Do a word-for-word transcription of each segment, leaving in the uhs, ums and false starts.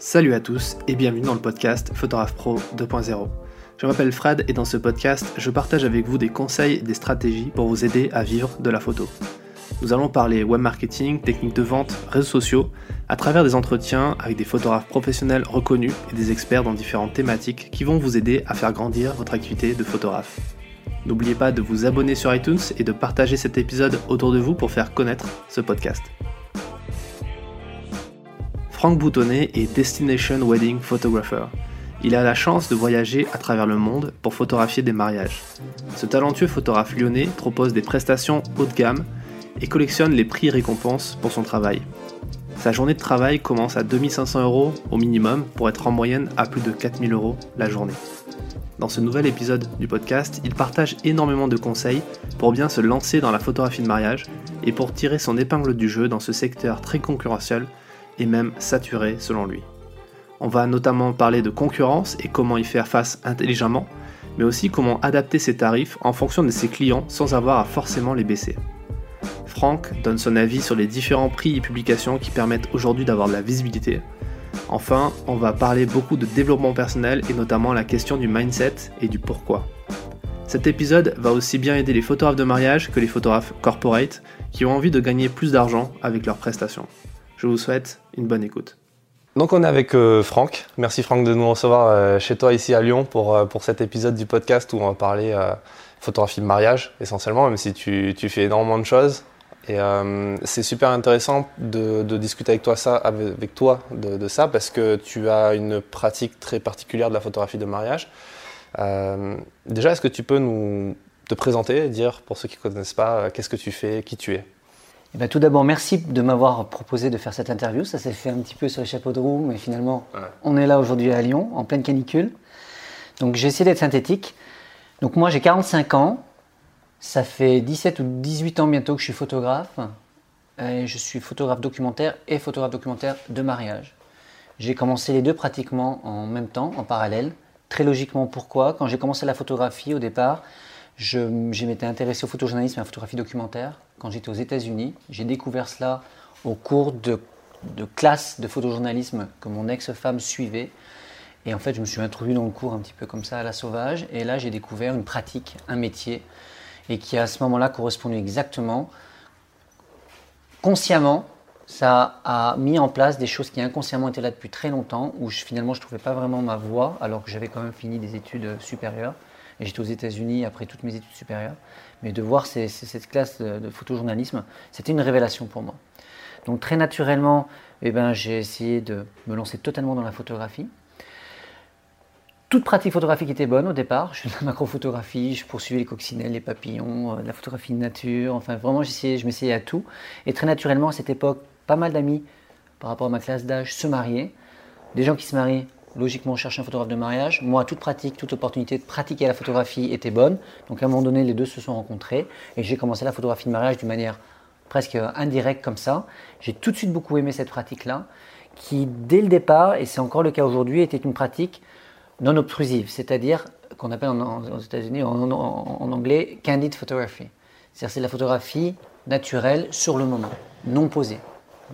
Salut à tous et bienvenue dans le podcast Photographe Pro deux point zéro. Je m'appelle Fred et dans ce podcast, je partage avec vous des conseils et des stratégies pour vous aider à vivre de la photo. Nous allons parler web marketing, techniques de vente, réseaux sociaux, à travers des entretiens avec des photographes professionnels reconnus et des experts dans différentes thématiques qui vont vous aider à faire grandir votre activité de photographe. N'oubliez pas de vous abonner sur iTunes et de partager cet épisode autour de vous pour faire connaître ce podcast. Franck Boutonnet est Destination Wedding Photographer. Il a la chance de voyager à travers le monde pour photographier des mariages. Ce talentueux photographe lyonnais propose des prestations haut de gamme et collectionne les prix et récompenses pour son travail. Sa journée de travail commence à deux mille cinq cents euros au minimum pour être en moyenne à plus de quatre mille euros la journée. Dans ce nouvel épisode du podcast, il partage énormément de conseils pour bien se lancer dans la photographie de mariage et pour tirer son épingle du jeu dans ce secteur très concurrentiel et même saturé selon lui. On va notamment parler de concurrence et comment y faire face intelligemment, mais aussi comment adapter ses tarifs en fonction de ses clients sans avoir à forcément les baisser. Franck donne son avis sur les différents prix et publications qui permettent aujourd'hui d'avoir de la visibilité. Enfin, on va parler beaucoup de développement personnel et notamment la question du mindset et du pourquoi. Cet épisode va aussi bien aider les photographes de mariage que les photographes corporate qui ont envie de gagner plus d'argent avec leurs prestations. Je vous souhaite une bonne écoute. Donc on est avec euh, Franck. Merci Franck de nous recevoir euh, chez toi ici à Lyon pour, euh, pour cet épisode du podcast où on va parler euh, photographie de mariage essentiellement, même si tu, tu fais énormément de choses. Et euh, c'est super intéressant de, de discuter avec toi, ça, avec toi de, de ça parce que tu as une pratique très particulière de la photographie de mariage. Euh, déjà, est-ce que tu peux nous te présenter et dire, pour ceux qui ne connaissent pas, qu'est-ce que tu fais, qui tu es ? Eh bien, tout d'abord, merci de m'avoir proposé de faire cette interview. Ça s'est fait un petit peu sur les chapeaux de roue, mais finalement, ouais. On est là aujourd'hui à Lyon, en pleine canicule. Donc, j'ai essayé d'être synthétique. Donc, moi, j'ai quarante-cinq ans. Ça fait dix-sept ou dix-huit ans bientôt que je suis photographe. Et je suis photographe documentaire et photographe documentaire de mariage. J'ai commencé les deux pratiquement en même temps, en parallèle. Très logiquement, pourquoi ? Quand j'ai commencé la photographie au départ, je, je m'étais intéressé au photojournalisme et à la photographie documentaire. Quand j'étais aux États-Unis, j'ai découvert cela au cours de, de classes de photojournalisme que mon ex-femme suivait. Et en fait, je me suis introduit dans le cours un petit peu comme ça à la sauvage. Et là, j'ai découvert une pratique, un métier. Et qui à ce moment-là correspondait exactement, consciemment, ça a mis en place des choses qui inconsciemment étaient là depuis très longtemps, où je, finalement je ne trouvais pas vraiment ma voie, alors que j'avais quand même fini des études supérieures, et j'étais aux États-Unis après toutes mes études supérieures, mais de voir ces, ces, cette classe de, de photojournalisme, c'était une révélation pour moi. Donc très naturellement, eh ben, j'ai essayé de me lancer totalement dans la photographie. Toute pratique photographique était bonne au départ. Je faisais de la macrophotographie, je poursuivais les coccinelles, les papillons, de la photographie de nature. Enfin, vraiment, j'essayais, je m'essayais à tout. Et très naturellement, à cette époque, pas mal d'amis, par rapport à ma classe d'âge, se mariaient. Des gens qui se marient, logiquement, cherchaient un photographe de mariage. Moi, toute pratique, toute opportunité de pratiquer la photographie était bonne. Donc, à un moment donné, les deux se sont rencontrés. Et j'ai commencé la photographie de mariage d'une manière presque indirecte comme ça. J'ai tout de suite beaucoup aimé cette pratique-là, qui, dès le départ, et c'est encore le cas aujourd'hui, était une pratique non obtrusive, c'est-à-dire qu'on appelle en, en, aux États-Unis, en, en, en anglais, candid photography. C'est-à-dire c'est de la photographie naturelle sur le moment, non posée.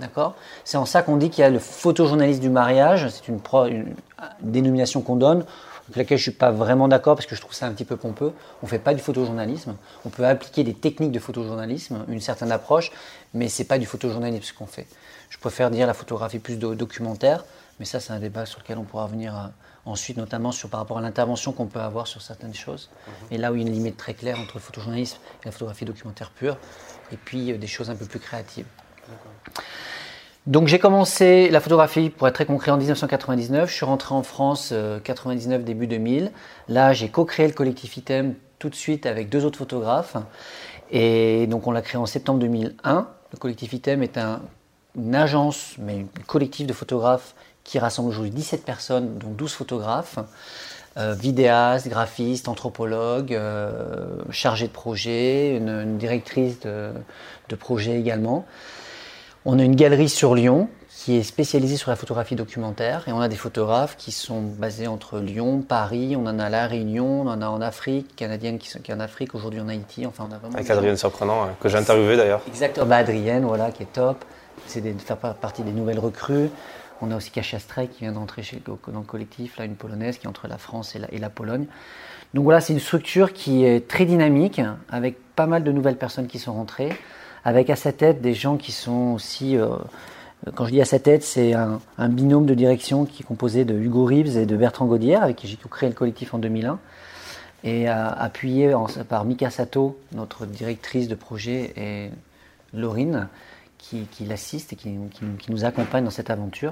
D'accord ? C'est en ça qu'on dit qu'il y a le photojournaliste du mariage, c'est une, pro, une dénomination qu'on donne, avec laquelle je ne suis pas vraiment d'accord parce que je trouve ça un petit peu pompeux. On ne fait pas du photojournalisme, on peut appliquer des techniques de photojournalisme, une certaine approche, mais ce n'est pas du photojournalisme ce qu'on fait. Je préfère dire la photographie plus de, documentaire, mais ça c'est un débat sur lequel on pourra revenir à, ensuite, notamment sur, par rapport à l'intervention qu'on peut avoir sur certaines choses. Mmh. Et là où il y a une limite très claire entre le photojournalisme et la photographie documentaire pure, et puis euh, des choses un peu plus créatives. D'accord. Donc j'ai commencé la photographie, pour être très concret, en dix-neuf cent quatre-vingt-dix-neuf. Je suis rentré en France euh, quatre-vingt-dix-neuf, début deux mille. Là, j'ai co-créé le collectif ITEM tout de suite avec deux autres photographes. Et donc on l'a créé en septembre deux mille un. Le collectif ITEM est un, une agence, mais une collectif de photographes qui rassemble aujourd'hui dix-sept personnes, dont douze photographes, euh, vidéastes, graphistes, anthropologues, euh, chargés de projet, une, une directrice de, de projet également. On a une galerie sur Lyon qui est spécialisée sur la photographie documentaire et on a des photographes qui sont basés entre Lyon, Paris, on en a à La Réunion, on en a en Afrique, canadienne qui, qui est en Afrique, aujourd'hui en Haïti, enfin on a vraiment... Avec Adrienne Surprenant, que j'ai interviewé d'ailleurs. Exactement, bah, Adrienne, voilà, qui est top, c'est de faire partie des nouvelles recrues. On a aussi Kasia Stray qui vient d'entrer chez, dans le collectif, là, une Polonaise qui est entre la France et la, et la Pologne. Donc voilà, c'est une structure qui est très dynamique, avec pas mal de nouvelles personnes qui sont rentrées, avec à sa tête des gens qui sont aussi... Euh, quand je dis à sa tête, c'est un, un binôme de direction qui est composé de Hugo Ribes et de Bertrand Gaudière, avec qui j'ai tout créé le collectif en deux mille un, et euh, appuyé en, par Mika Sato, notre directrice de projet, et Laurine, qui, qui l'assiste et qui, qui, qui nous accompagne dans cette aventure.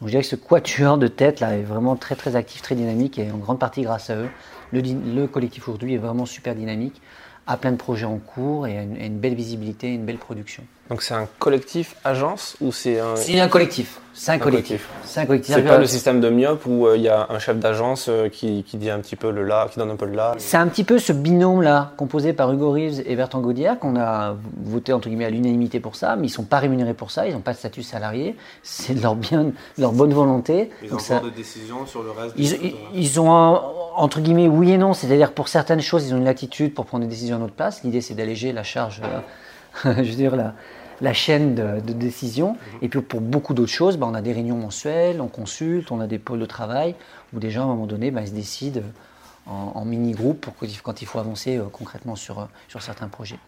Donc je dirais que ce quatuor de tête là est vraiment très très actif, très dynamique, et en grande partie grâce à eux. Le, le collectif aujourd'hui est vraiment super dynamique, à plein de projets en cours et à une, à une belle visibilité, une belle production. Donc c'est un collectif agence ou c'est un... C'est un collectif, c'est un, un collectif. collectif. C'est un collectif. C'est pas le système de Myop où il euh, y a un chef d'agence euh, qui, qui dit un petit peu le là, qui donne un peu le là. C'est un petit peu ce binôme là, composé par Hugo Ribes et Bertrand Gaudière, qu'on a voté entre guillemets à l'unanimité pour ça, mais ils ne sont pas rémunérés pour ça, ils n'ont pas de statut salarié, c'est de leur bien, de leur bonne volonté. Ils ont ça... de décision sur le reste ils, des ils, ils ont un, entre guillemets oui et non, c'est-à-dire pour certaines choses ils ont une latitude pour prendre des décisions à notre place, l'idée c'est d'alléger la charge, euh, je veux dire la... la chaîne de, de décision. Et puis pour beaucoup d'autres choses, bah on a des réunions mensuelles, on consulte, on a des pôles de travail où des gens à un moment donné bah, ils se décident en, en mini-groupe pour que, quand il faut avancer euh, concrètement sur, sur certains projets.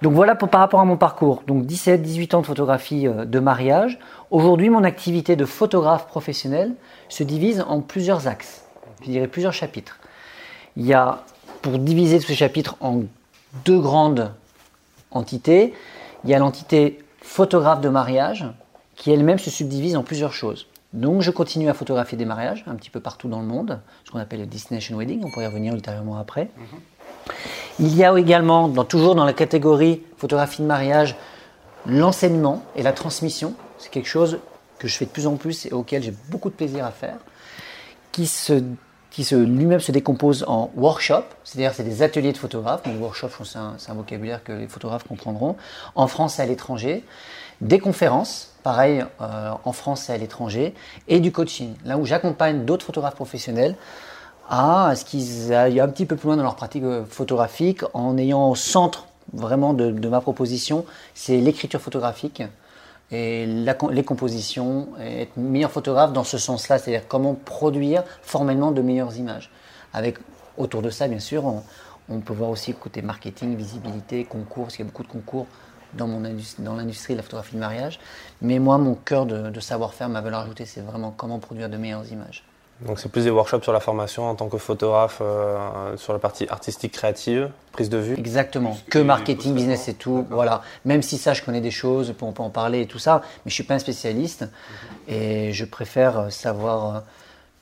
Donc voilà pour, par rapport à mon parcours. Donc dix-sept à dix-huit ans de photographie euh, de mariage. Aujourd'hui, mon activité de photographe professionnel se divise en plusieurs axes, je dirais plusieurs chapitres. Il y a, pour diviser ce chapitre en deux grandes entités, il y a l'entité photographe de mariage qui elle-même se subdivise en plusieurs choses. Donc je continue à photographier des mariages un petit peu partout dans le monde, ce qu'on appelle le destination wedding, on pourrait y revenir ultérieurement après. Mm-hmm. Il y a également, dans, toujours dans la catégorie photographie de mariage, l'enseignement et la transmission. C'est quelque chose que je fais de plus en plus et auquel j'ai beaucoup de plaisir à faire, qui se... qui se, lui-même se décompose en workshop, c'est-à-dire c'est des ateliers de photographes. Donc workshop, c'est un, c'est un vocabulaire que les photographes comprendront, en France et à l'étranger, des conférences, pareil, euh, en France et à l'étranger, et du coaching, là où j'accompagne d'autres photographes professionnels à, à ce qu'ils aillent un petit peu plus loin dans leur pratique photographique, en ayant au centre vraiment de, de ma proposition, c'est l'écriture photographique, et la, les compositions, et être meilleur photographe dans ce sens-là, c'est-à-dire comment produire formellement de meilleures images. Avec, autour de ça, bien sûr, on, on peut voir aussi le côté marketing, visibilité, concours, parce qu'il y a beaucoup de concours dans, mon industrie, dans l'industrie de la photographie de mariage. Mais moi, mon cœur de, de savoir-faire, ma valeur ajoutée, c'est vraiment comment produire de meilleures images. Donc c'est plus des workshops sur la formation en tant que photographe, euh, sur la partie artistique, créative, prise de vue. Exactement, que, que marketing, business et tout, d'accord. Voilà. Même si ça, je connais des choses, on peut en parler et tout ça, mais je ne suis pas un spécialiste, mm-hmm. Et je préfère savoir euh,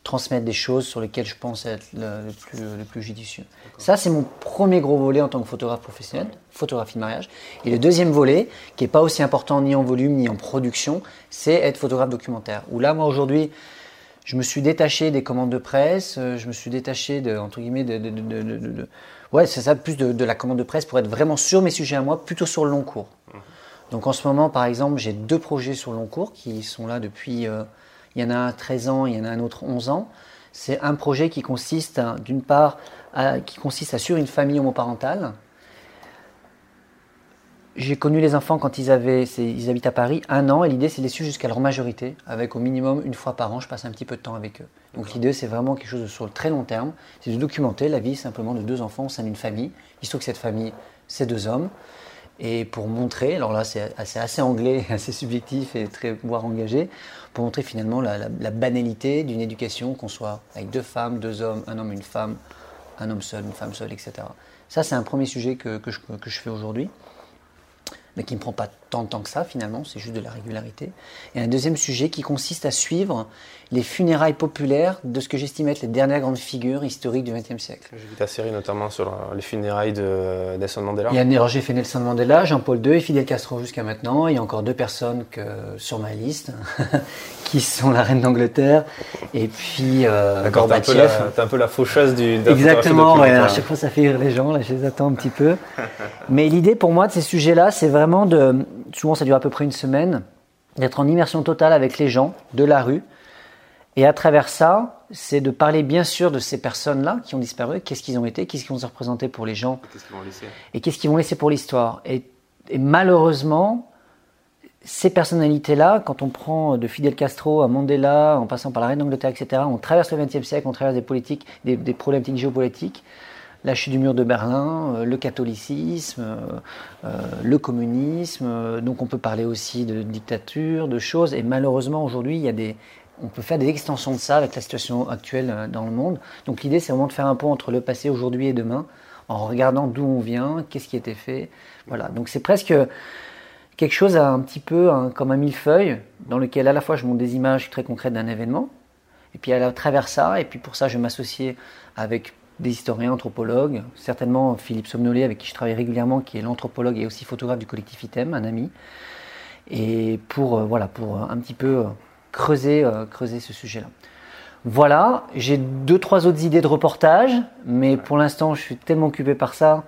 transmettre des choses sur lesquelles je pense être le, le, plus, le plus judicieux. D'accord. Ça, c'est mon premier gros volet en tant que photographe professionnel, photographie de mariage. Et le deuxième volet, qui n'est pas aussi important ni en volume ni en production, c'est être photographe documentaire. Où là, moi, aujourd'hui, je me suis détaché des commandes de presse, je me suis détaché de, entre guillemets, de, de, de, de, de, de ouais, c'est ça, plus de, de la commande de presse pour être vraiment sur mes sujets à moi, plutôt sur le long cours. Donc en ce moment, par exemple, j'ai deux projets sur le long cours qui sont là depuis, euh, il y en a un treize ans, il y en a un autre onze ans. C'est un projet qui consiste, à, d'une part, à, qui consiste à sur une famille homoparentale. J'ai connu les enfants quand ils, avaient, ils habitent à Paris, un an, et l'idée c'est de les suivre jusqu'à leur majorité, avec au minimum une fois par an, je passe un petit peu de temps avec eux. Donc okay. L'idée c'est vraiment quelque chose de, sur le très long terme, c'est de documenter la vie simplement de deux enfants au sein d'une famille. Il se trouve que cette famille, c'est deux hommes, et pour montrer, alors là c'est assez, assez anglais, assez subjectif et très voire engagé, pour montrer finalement la, la, la banalité d'une éducation, qu'on soit avec deux femmes, deux hommes, un homme, une femme, un homme seul, une femme seule, et cetera. Ça c'est un premier sujet que, que, je, que je fais aujourd'hui, mais qui ne me prend pas tant de temps que ça finalement, c'est juste de la régularité. Et un deuxième sujet qui consiste à suivre les funérailles populaires de ce que j'estime être les dernières grandes figures historiques du vingtième siècle. J'ai vu ta série notamment sur les funérailles de Nelson Mandela. Il y a, j'ai fait Nelson Mandela, Jean-Paul deux et Fidel Castro jusqu'à maintenant. Il y a encore deux personnes que, sur ma liste qui sont la reine d'Angleterre et puis euh, D'accord, Gorbatchev. T'es un peu la, t'es un peu la faucheuse du... Exactement, ouais, à chaque fois ça fait rire les gens, là je les attends un petit peu. Mais l'idée pour moi de ces sujets-là, c'est vraiment de... Souvent, ça dure à peu près une semaine, d'être en immersion totale avec les gens de la rue. Et à travers ça, c'est de parler bien sûr de ces personnes-là qui ont disparu, qu'est-ce qu'ils ont été, qu'est-ce qu'ils vont se représenter pour les gens. Et qu'est-ce qu'ils vont laisser. Et qu'est-ce qu'ils vont laisser pour l'histoire. Et, et malheureusement, ces personnalités-là, quand on prend de Fidel Castro à Mandela, en passant par la reine d'Angleterre, et cetera, on traverse le vingtième siècle, on traverse des, politiques, des, des problématiques géopolitiques, la chute du mur de Berlin, le catholicisme, euh, le communisme, donc on peut parler aussi de dictature, de choses, et malheureusement aujourd'hui, il y a des... on peut faire des extensions de ça avec la situation actuelle dans le monde. Donc l'idée, c'est vraiment de faire un pont entre le passé, aujourd'hui et demain, en regardant d'où on vient, qu'est-ce qui a été fait. Voilà, donc c'est presque quelque chose à un petit peu hein, comme un millefeuille, dans lequel à la fois je montre des images très concrètes d'un événement, et puis à travers ça, et puis pour ça je m'associe avec des historiens, anthropologues, certainement Philippe Somnolé, avec qui je travaille régulièrement, qui est l'anthropologue et aussi photographe du collectif ITEM, un ami, et pour, euh, voilà, pour un petit peu... Euh, creuser, euh, creuser ce sujet-là. Voilà, j'ai deux, trois autres idées de reportage, mais pour l'instant, je suis tellement occupé par ça,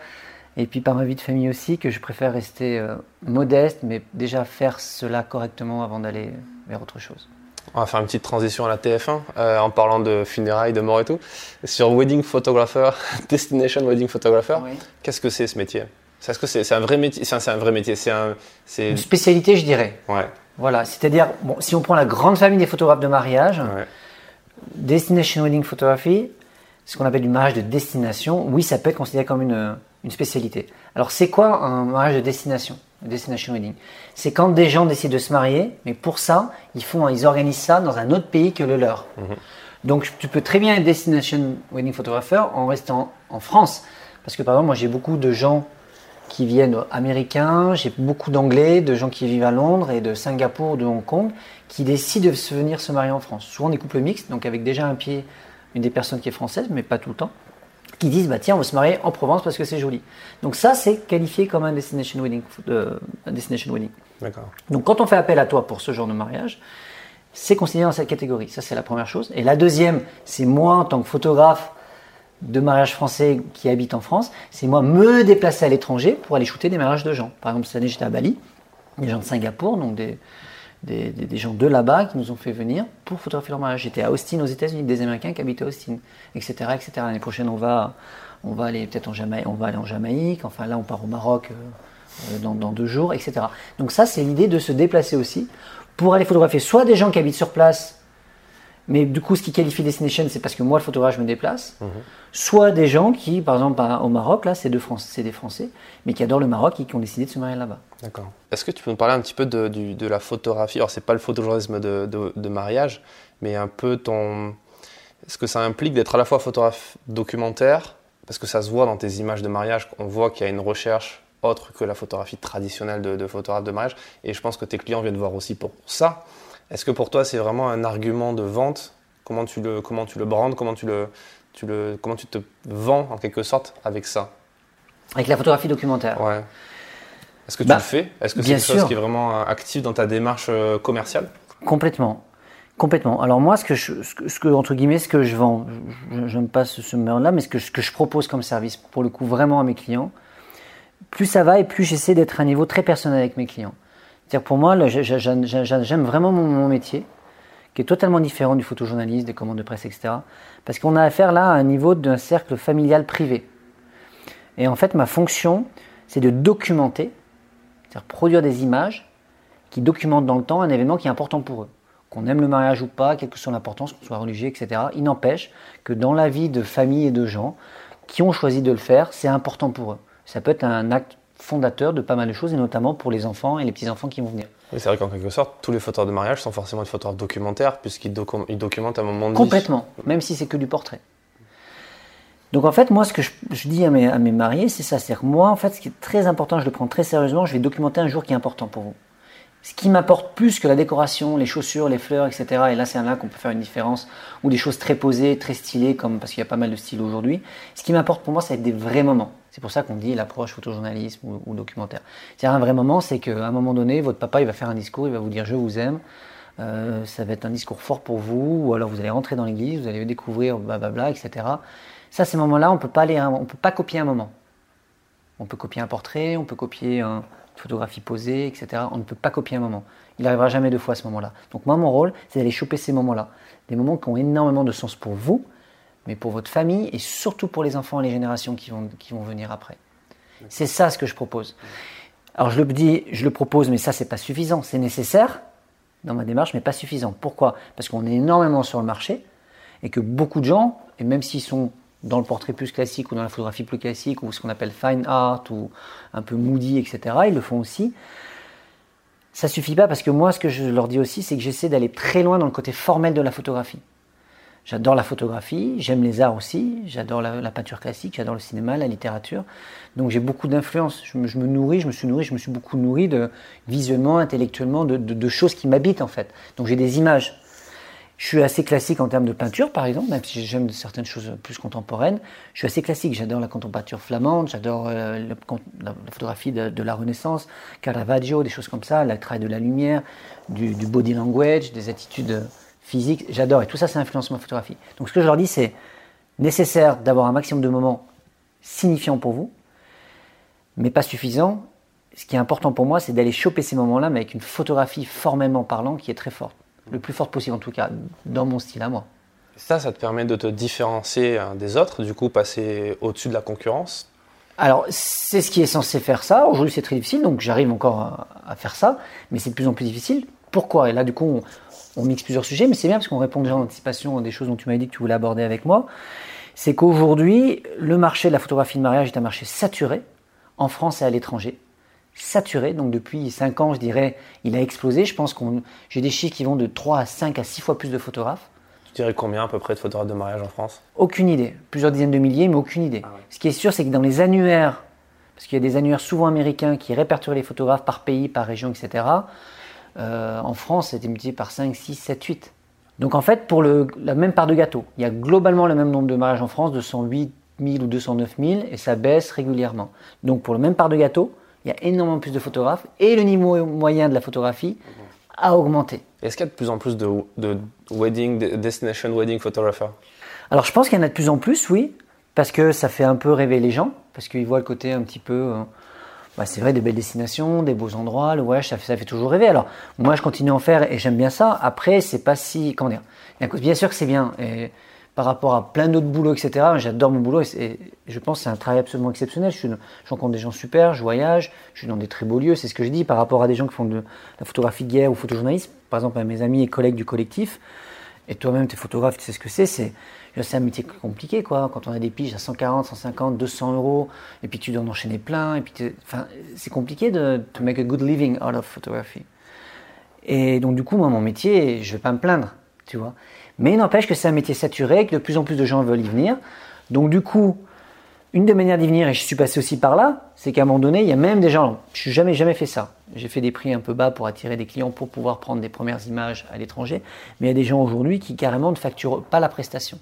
et puis par ma vie de famille aussi, que je préfère rester euh, modeste, mais déjà faire cela correctement avant d'aller vers autre chose. On va faire une petite transition à la T F un, euh, en parlant de funérailles, de mort et tout. Sur Wedding Photographer, Destination Wedding Photographer, oui. Qu'est-ce que c'est ce métier? Est-ce que c'est, c'est un vrai métier? C'est un, c'est un vrai métier, c'est un, c'est... Une spécialité, je dirais. Ouais. Voilà, c'est-à-dire, bon, si on prend la grande famille des photographes de mariage, ouais. Destination Wedding Photography, ce qu'on appelle du mariage de destination, oui, ça peut être considéré comme une, une spécialité. Alors, c'est quoi un mariage de destination, Destination Wedding? C'est quand des gens décident de se marier, mais pour ça, ils, font, ils organisent ça dans un autre pays que le leur. Mm-hmm. Donc, tu peux très bien être Destination Wedding Photographer en restant en France. Parce que, par exemple, moi, j'ai beaucoup de gens... qui viennent américains, j'ai beaucoup d'anglais, de gens qui vivent à Londres et de Singapour, de Hong Kong, qui décident de se venir se marier en France. Souvent des couples mixtes, donc avec déjà un pied, une des personnes qui est française, mais pas tout le temps, qui disent bah tiens on va se marier en Provence parce que c'est joli. Donc ça c'est qualifié comme un destination wedding. Euh, un destination wedding. D'accord. Donc quand on fait appel à toi pour ce genre de mariage, c'est considéré dans cette catégorie. Ça c'est la première chose. Et la deuxième, c'est moi en tant que photographe de mariage français qui habite en France, c'est moi me déplacer à l'étranger pour aller shooter des mariages de gens. Par exemple, cette année, j'étais à Bali, des gens de Singapour, donc des, des, des gens de là-bas qui nous ont fait venir pour photographier leur mariage. J'étais à Austin, aux États-Unis, des Américains qui habitaient à Austin, et cetera, et cetera. L'année prochaine, on va, on va aller peut-être en Jamaïque, on va aller en Jamaïque, enfin là, on part au Maroc euh, dans, dans deux jours, et cetera. Donc ça, c'est l'idée de se déplacer aussi pour aller photographier soit des gens qui habitent sur place. Mais du coup, ce qui qualifie Destination, c'est parce que moi, le photographe, je me déplace. Mmh. Soit des gens qui, par exemple, au Maroc, là, c'est, de France, c'est des Français, mais qui adorent le Maroc et qui ont décidé de se marier là-bas. D'accord. Est-ce que tu peux nous parler un petit peu de, de, de la photographie? Alors, ce n'est pas le photojournalisme de, de, de mariage, mais un peu ton... Est-ce que ça implique d'être à la fois photographe documentaire? Parce que ça se voit dans tes images de mariage, on voit qu'il y a une recherche autre que la photographie traditionnelle de, de photographe de mariage. Et je pense que tes clients viennent te voir aussi pour ça. Est-ce que pour toi, c'est vraiment un argument de vente? Comment tu le, comment tu le brandes? Comment tu, le, tu le, comment tu te vends, en quelque sorte, avec ça? Avec la photographie documentaire? Ouais. Est-ce que bah, tu le fais? Est-ce que c'est quelque chose qui est vraiment actif dans ta démarche commerciale? Complètement. Complètement. Alors moi, ce que je, ce que, ce que, entre guillemets, ce que je vends, je n'aime pas ce, ce merde-là, mais ce que, ce que je propose comme service, pour le coup, vraiment à mes clients, plus ça va et plus j'essaie d'être à un niveau très personnel avec mes clients. C'est-à-dire pour moi, j'aime vraiment mon métier, qui est totalement différent du photojournaliste, des commandes de presse, et cetera. Parce qu'on a affaire là à un niveau d'un cercle familial privé. Et en fait, ma fonction, c'est de documenter, c'est-à-dire produire des images qui documentent dans le temps un événement qui est important pour eux. Qu'on aime le mariage ou pas, quelle que soit l'importance, qu'on soit religieux, et cetera. Il n'empêche que dans la vie de famille et de gens qui ont choisi de le faire, c'est important pour eux. Ça peut être un acte fondateur de pas mal de choses, et notamment pour les enfants et les petits-enfants qui vont venir. Et c'est vrai qu'en quelque sorte, tous les photographes de mariage sont forcément des photographes documentaires, puisqu'ils docu- ils documentent un moment de vie. Complètement, même si c'est que du portrait. Donc en fait, moi, ce que je, je dis à mes, à mes mariés, c'est ça. C'est-à-dire moi, en fait, ce qui est très important, je le prends très sérieusement, je vais documenter un jour qui est important pour vous. Ce qui m'apporte plus que la décoration, les chaussures, les fleurs, et cetera. Et là, c'est là qu'on peut faire une différence, ou des choses très posées, très stylées, comme, parce qu'il y a pas mal de styles aujourd'hui. Ce qui m'apporte pour moi, ça va être des vrais moments. C'est pour ça qu'on dit l'approche photojournalisme ou, ou documentaire. C'est-à-dire un vrai moment, c'est qu'à un moment donné, votre papa, il va faire un discours, il va vous dire « je vous aime euh, », ça va être un discours fort pour vous, ou alors vous allez rentrer dans l'église, vous allez découvrir blablabla, et cetera. Ça, ces moments-là, on peut pas aller, on peut pas copier un moment. On peut copier un portrait, on peut copier un... photographie posée, et cetera. On ne peut pas copier un moment. Il n'arrivera jamais deux fois à ce moment-là. Donc moi, mon rôle, c'est d'aller choper ces moments-là. Des moments qui ont énormément de sens pour vous, mais pour votre famille et surtout pour les enfants et les générations qui vont, qui vont venir après. C'est ça ce que je propose. Alors je le dis, je le propose, mais ça, c'est pas suffisant. C'est nécessaire dans ma démarche, mais pas suffisant. Pourquoi? Parce qu'on est énormément sur le marché et que beaucoup de gens, et même s'ils sont dans le portrait plus classique ou dans la photographie plus classique ou ce qu'on appelle fine art ou un peu moody, et cetera, ils le font aussi. Ça suffit pas parce que moi, ce que je leur dis aussi, c'est que j'essaie d'aller très loin dans le côté formel de la photographie. J'adore la photographie, j'aime les arts aussi, j'adore la, la peinture classique, j'adore le cinéma, la littérature. Donc j'ai beaucoup d'influence, je me, je me nourris, je me suis nourri, je me suis beaucoup nourri de, visuellement, intellectuellement, de, de, de choses qui m'habitent en fait. Donc j'ai des images. Je suis assez classique en termes de peinture par exemple, même si j'aime certaines choses plus contemporaines. Je suis assez classique, j'adore la contemporaine flamande, j'adore euh, le, la, la photographie de, de la Renaissance, Caravaggio, des choses comme ça, le travail de la lumière, du, du body language, des attitudes... physique, j'adore, et tout ça, ça influence ma photographie. Donc ce que je leur dis, c'est nécessaire d'avoir un maximum de moments signifiants pour vous, mais pas suffisant. Ce qui est important pour moi, c'est d'aller choper ces moments-là, mais avec une photographie formellement parlant qui est très forte, le plus forte possible en tout cas, dans mon style à moi. Ça, ça te permet de te différencier des autres, du coup passer au-dessus de la concurrence? Alors, c'est ce qui est censé faire ça. Aujourd'hui, c'est très difficile, donc j'arrive encore à faire ça, mais c'est de plus en plus difficile. Pourquoi? Et là, du coup, on... on mixe plusieurs sujets, mais c'est bien parce qu'on répond déjà en anticipation à des choses dont tu m'avais dit que tu voulais aborder avec moi. C'est qu'aujourd'hui, le marché de la photographie de mariage est un marché saturé, en France et à l'étranger. Saturé, donc depuis cinq ans, je dirais, il a explosé. Je pense que j'ai des chiffres qui vont de trois à cinq à six fois plus de photographes. Tu dirais combien à peu près de photographes de mariage en France? Aucune idée. Plusieurs dizaines de milliers, mais aucune idée. Ah ouais. Ce qui est sûr, c'est que dans les annuaires, parce qu'il y a des annuaires souvent américains qui répertorient les photographes par pays, par région, et cetera, Euh, en France, c'était multiplié par cinq, six, sept, huit. Donc en fait, pour le, la même part de gâteau, il y a globalement le même nombre de mariages en France, deux cent huit mille ou deux cent neuf mille, et ça baisse régulièrement. Donc pour la même part de gâteau, il y a énormément plus de photographes, et le niveau moyen de la photographie a augmenté. Est-ce qu'il y a de plus en plus de, de wedding, de destination wedding photographer? Alors je pense qu'il y en a de plus en plus, oui, parce que ça fait un peu rêver les gens, parce qu'ils voient le côté un petit peu... Euh, Bah, c'est vrai, des belles destinations, des beaux endroits, le voyage, ça fait, ça fait toujours rêver. Alors, moi, je continue à en faire et j'aime bien ça. Après, c'est pas si... Comment dire? Bien sûr que c'est bien. Et par rapport à plein d'autres boulots, et cetera, j'adore mon boulot et je pense que c'est un travail absolument exceptionnel. Je, suis, je rencontre des gens super, je voyage, je suis dans des très beaux lieux. C'est ce que je dis par rapport à des gens qui font de la photographie de guerre ou photojournalisme. Par exemple, à mes amis et collègues du collectif. Et toi-même, tu es photographe, tu sais ce que c'est. C'est un métier compliqué, quoi. Quand on a des piges à cent quarante, cent cinquante, deux cents euros, et puis tu dois en enchaîner plein, et puis enfin, c'est compliqué de to make a good living out of photography. Et donc, du coup, moi, mon métier, je ne vais pas me plaindre, tu vois. Mais il n'empêche que c'est un métier saturé, que de plus en plus de gens veulent y venir. Donc, du coup, une des manières d'y venir, et je suis passé aussi par là, c'est qu'à un moment donné, il y a même des gens... Je n'ai jamais, jamais fait ça. J'ai fait des prix un peu bas pour attirer des clients, pour pouvoir prendre des premières images à l'étranger. Mais il y a des gens aujourd'hui qui carrément ne facturent pas la prestation.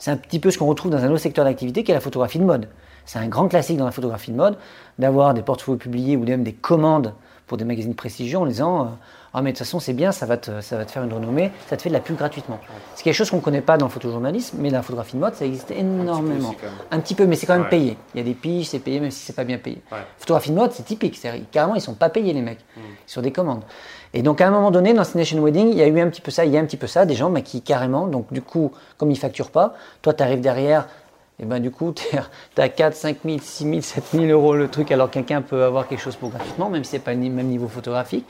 C'est un petit peu ce qu'on retrouve dans un autre secteur d'activité qui est la photographie de mode. C'est un grand classique dans la photographie de mode d'avoir des portfolios publiés ou même des commandes pour des magazines prestigieux en disant « Ah mais de toute façon c'est bien, ça va, te, ça va te faire une renommée, ça te fait de la pub gratuitement. » C'est quelque chose qu'on ne connaît pas dans le photojournalisme, mais dans la photographie de mode ça existe énormément. Un petit peu, aussi, un petit peu mais c'est quand même ouais. payé. Il y a des piges, c'est payé même si c'est pas bien payé. Ouais. Photographie de mode c'est typique, carrément ils ne sont pas payés les mecs, mmh. sur des commandes. Et donc à un moment donné dans Destination Wedding, il y a eu un petit peu ça, il y a un petit peu ça, des gens mais qui carrément, donc du coup comme ils ne facturent pas, toi tu arrives derrière... Et eh ben du coup, tu as quatre, cinq mille, six mille, sept mille euros le truc, alors quelqu'un peut avoir quelque chose pour gratuitement, même si ce n'est pas le même niveau photographique.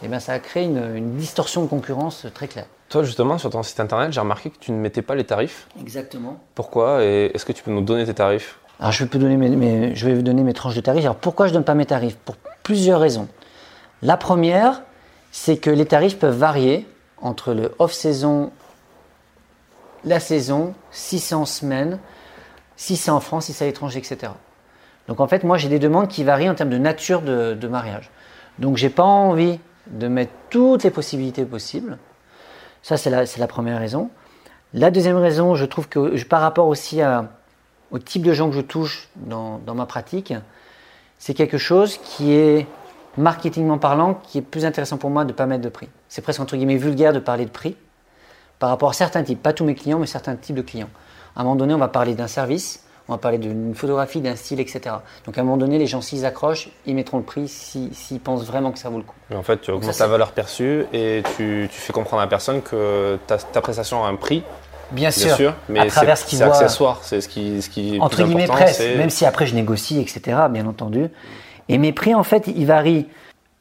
Et eh ben ça a créé une, une distorsion de concurrence très claire. Toi, justement, sur ton site internet, j'ai remarqué que tu ne mettais pas les tarifs. Exactement. Pourquoi? Et est-ce que tu peux nous donner tes tarifs? Alors, je vais vous donner mes, mes, je vais vous donner mes tranches de tarifs. Alors, pourquoi je ne donne pas mes tarifs? Pour plusieurs raisons. La première, c'est que les tarifs peuvent varier entre le off-saison, la saison, six cents semaines, si c'est en France, si c'est à l'étranger, et cetera. Donc en fait, moi j'ai des demandes qui varient en termes de nature de, de mariage. Donc j'ai pas envie de mettre toutes les possibilités possibles. Ça c'est la, c'est la première raison. La deuxième raison, je trouve que je, par rapport aussi à, au type de gens que je touche dans, dans ma pratique, c'est quelque chose qui est marketingment parlant, qui est plus intéressant pour moi de ne pas mettre de prix. C'est presque entre guillemets vulgaire de parler de prix par rapport à certains types, pas tous mes clients, mais certains types de clients. À un moment donné, on va parler d'un service, on va parler d'une photographie, d'un style, et cetera. Donc à un moment donné, les gens, s'ils accrochent, ils mettront le prix s'ils, s'ils pensent vraiment que ça vaut le coup. Mais en fait, tu augmentes ça, ta valeur perçue et tu, tu fais comprendre à la personne que ta, ta prestation a un prix. Bien sûr, bien sûr, mais à travers ce qu'ils voient. C'est accessoire, c'est ce qui, ce qui est entre guillemets, presse, même si après je négocie, et cetera, bien entendu. Et mes prix, en fait, ils varient.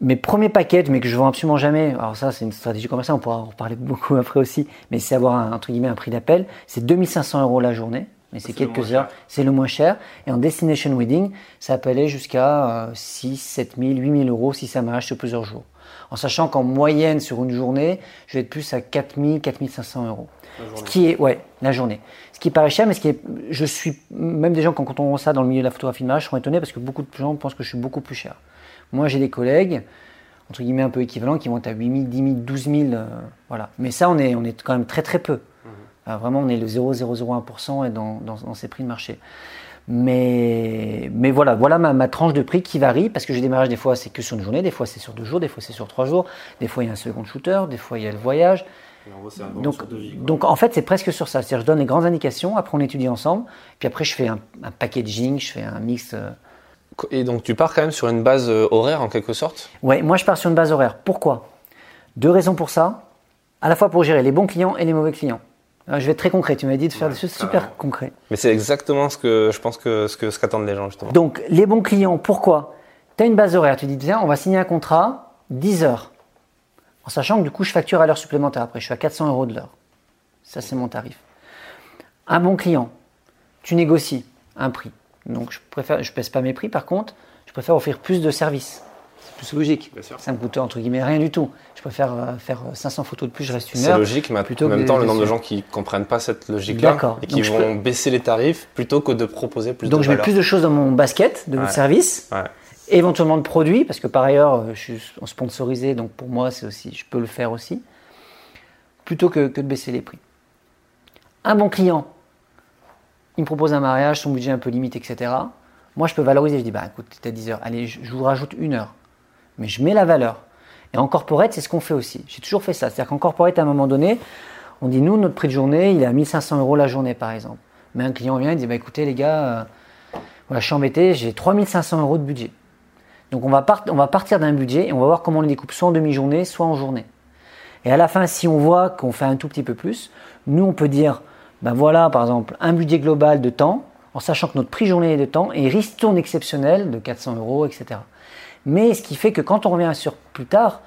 Mes premiers packages, mais que je ne vends absolument jamais, alors ça, c'est une stratégie commerciale, on pourra en reparler beaucoup après aussi, mais c'est avoir un, entre guillemets, un prix d'appel, c'est deux mille cinq cents euros la journée, mais c'est, c'est quelques heures, cher. C'est le moins cher. Et en Destination Wedding, ça peut aller jusqu'à euh, six, sept mille, huit mille euros si ça marche sur plusieurs jours. En sachant qu'en moyenne, sur une journée, je vais être plus à quatre mille, quatre mille cinq cents euros. Ce qui est, ouais, la journée. Ce qui paraît cher, mais ce qui est, je suis, même des gens quand, quand on voit ça dans le milieu de la photographie de mariage sont étonnés parce que beaucoup de gens pensent que je suis beaucoup plus cher. Moi, j'ai des collègues, entre guillemets, un peu équivalents, qui vont être à huit mille, dix mille, douze mille, euh, voilà. Mais ça, on est, on est quand même très, très peu. Mmh. Alors, vraiment, on est le zéro virgule zéro zéro un pour cent dans, dans, dans ces prix de marché. Mais, mais voilà, voilà ma, ma tranche de prix qui varie parce que j'ai des mariages, des fois c'est que sur une journée, des fois c'est sur deux jours, des fois c'est sur trois jours, des fois il y a un second shooter, des fois il y a le voyage. En gros, donc, vie, donc en fait c'est presque sur ça, c'est-à-dire je donne les grandes indications, après on étudie ensemble, puis après je fais un, un packaging, je fais un mix. Euh... Et donc tu pars quand même sur une base horaire en quelque sorte ? Ouais, moi je pars sur une base horaire. Pourquoi ? Deux raisons pour ça, à la fois pour gérer les bons clients et les mauvais clients. Alors, je vais être très concret, tu m'as dit de faire ouais, des choses super euh... concrètes. Mais c'est exactement ce que je pense que ce, que, ce qu'attendent les gens justement. Donc les bons clients, pourquoi ? Tu as une base horaire, tu dis tiens, on va signer un contrat dix heures. En sachant que du coup je facture à l'heure supplémentaire après, je suis à quatre cents euros de l'heure. Ça c'est mon tarif. Un bon client, tu négocies un prix. Donc je préfère, je pèse pas mes prix par contre, je préfère offrir plus de services. C'est plus logique. Ça me coûte entre guillemets rien du tout. Je préfère euh, faire cinq cents photos de plus, je reste une heure. C'est logique, mais en même temps, le nombre de gens qui ne comprennent pas cette logique-là D'accord. et qui donc, vont peux... baisser les tarifs plutôt que de proposer plus donc, de valeur. Donc je mets plus de choses dans mon basket de ouais. service, ouais. éventuellement de produits, parce que par ailleurs, je suis sponsorisé, donc pour moi, c'est aussi, je peux le faire aussi, plutôt que, que de baisser les prix. Un bon client, il me propose un mariage, son budget un peu limite, et cetera. Moi, je peux valoriser, je dis, bah écoute, tu as dix heures, allez, je vous rajoute une heure. Mais je mets la valeur. Et en corporate, c'est ce qu'on fait aussi. J'ai toujours fait ça. C'est-à-dire qu'en corporate, à un moment donné, on dit, nous, notre prix de journée, il est à mille cinq cents euros la journée, par exemple. Mais un client vient et dit, bah, écoutez, les gars, euh, voilà, je suis embêté, j'ai trois mille cinq cents euros de budget. Donc, on va, part- on va partir d'un budget et on va voir comment on le découpe, soit en demi-journée, soit en journée. Et à la fin, si on voit qu'on fait un tout petit peu plus, nous, on peut dire, ben voilà, par exemple, un budget global de temps, en sachant que notre prix journée est de temps, et ristourne exceptionnelle de quatre cents euros, et cetera. Mais ce qui fait que quand on revient sur plus tard,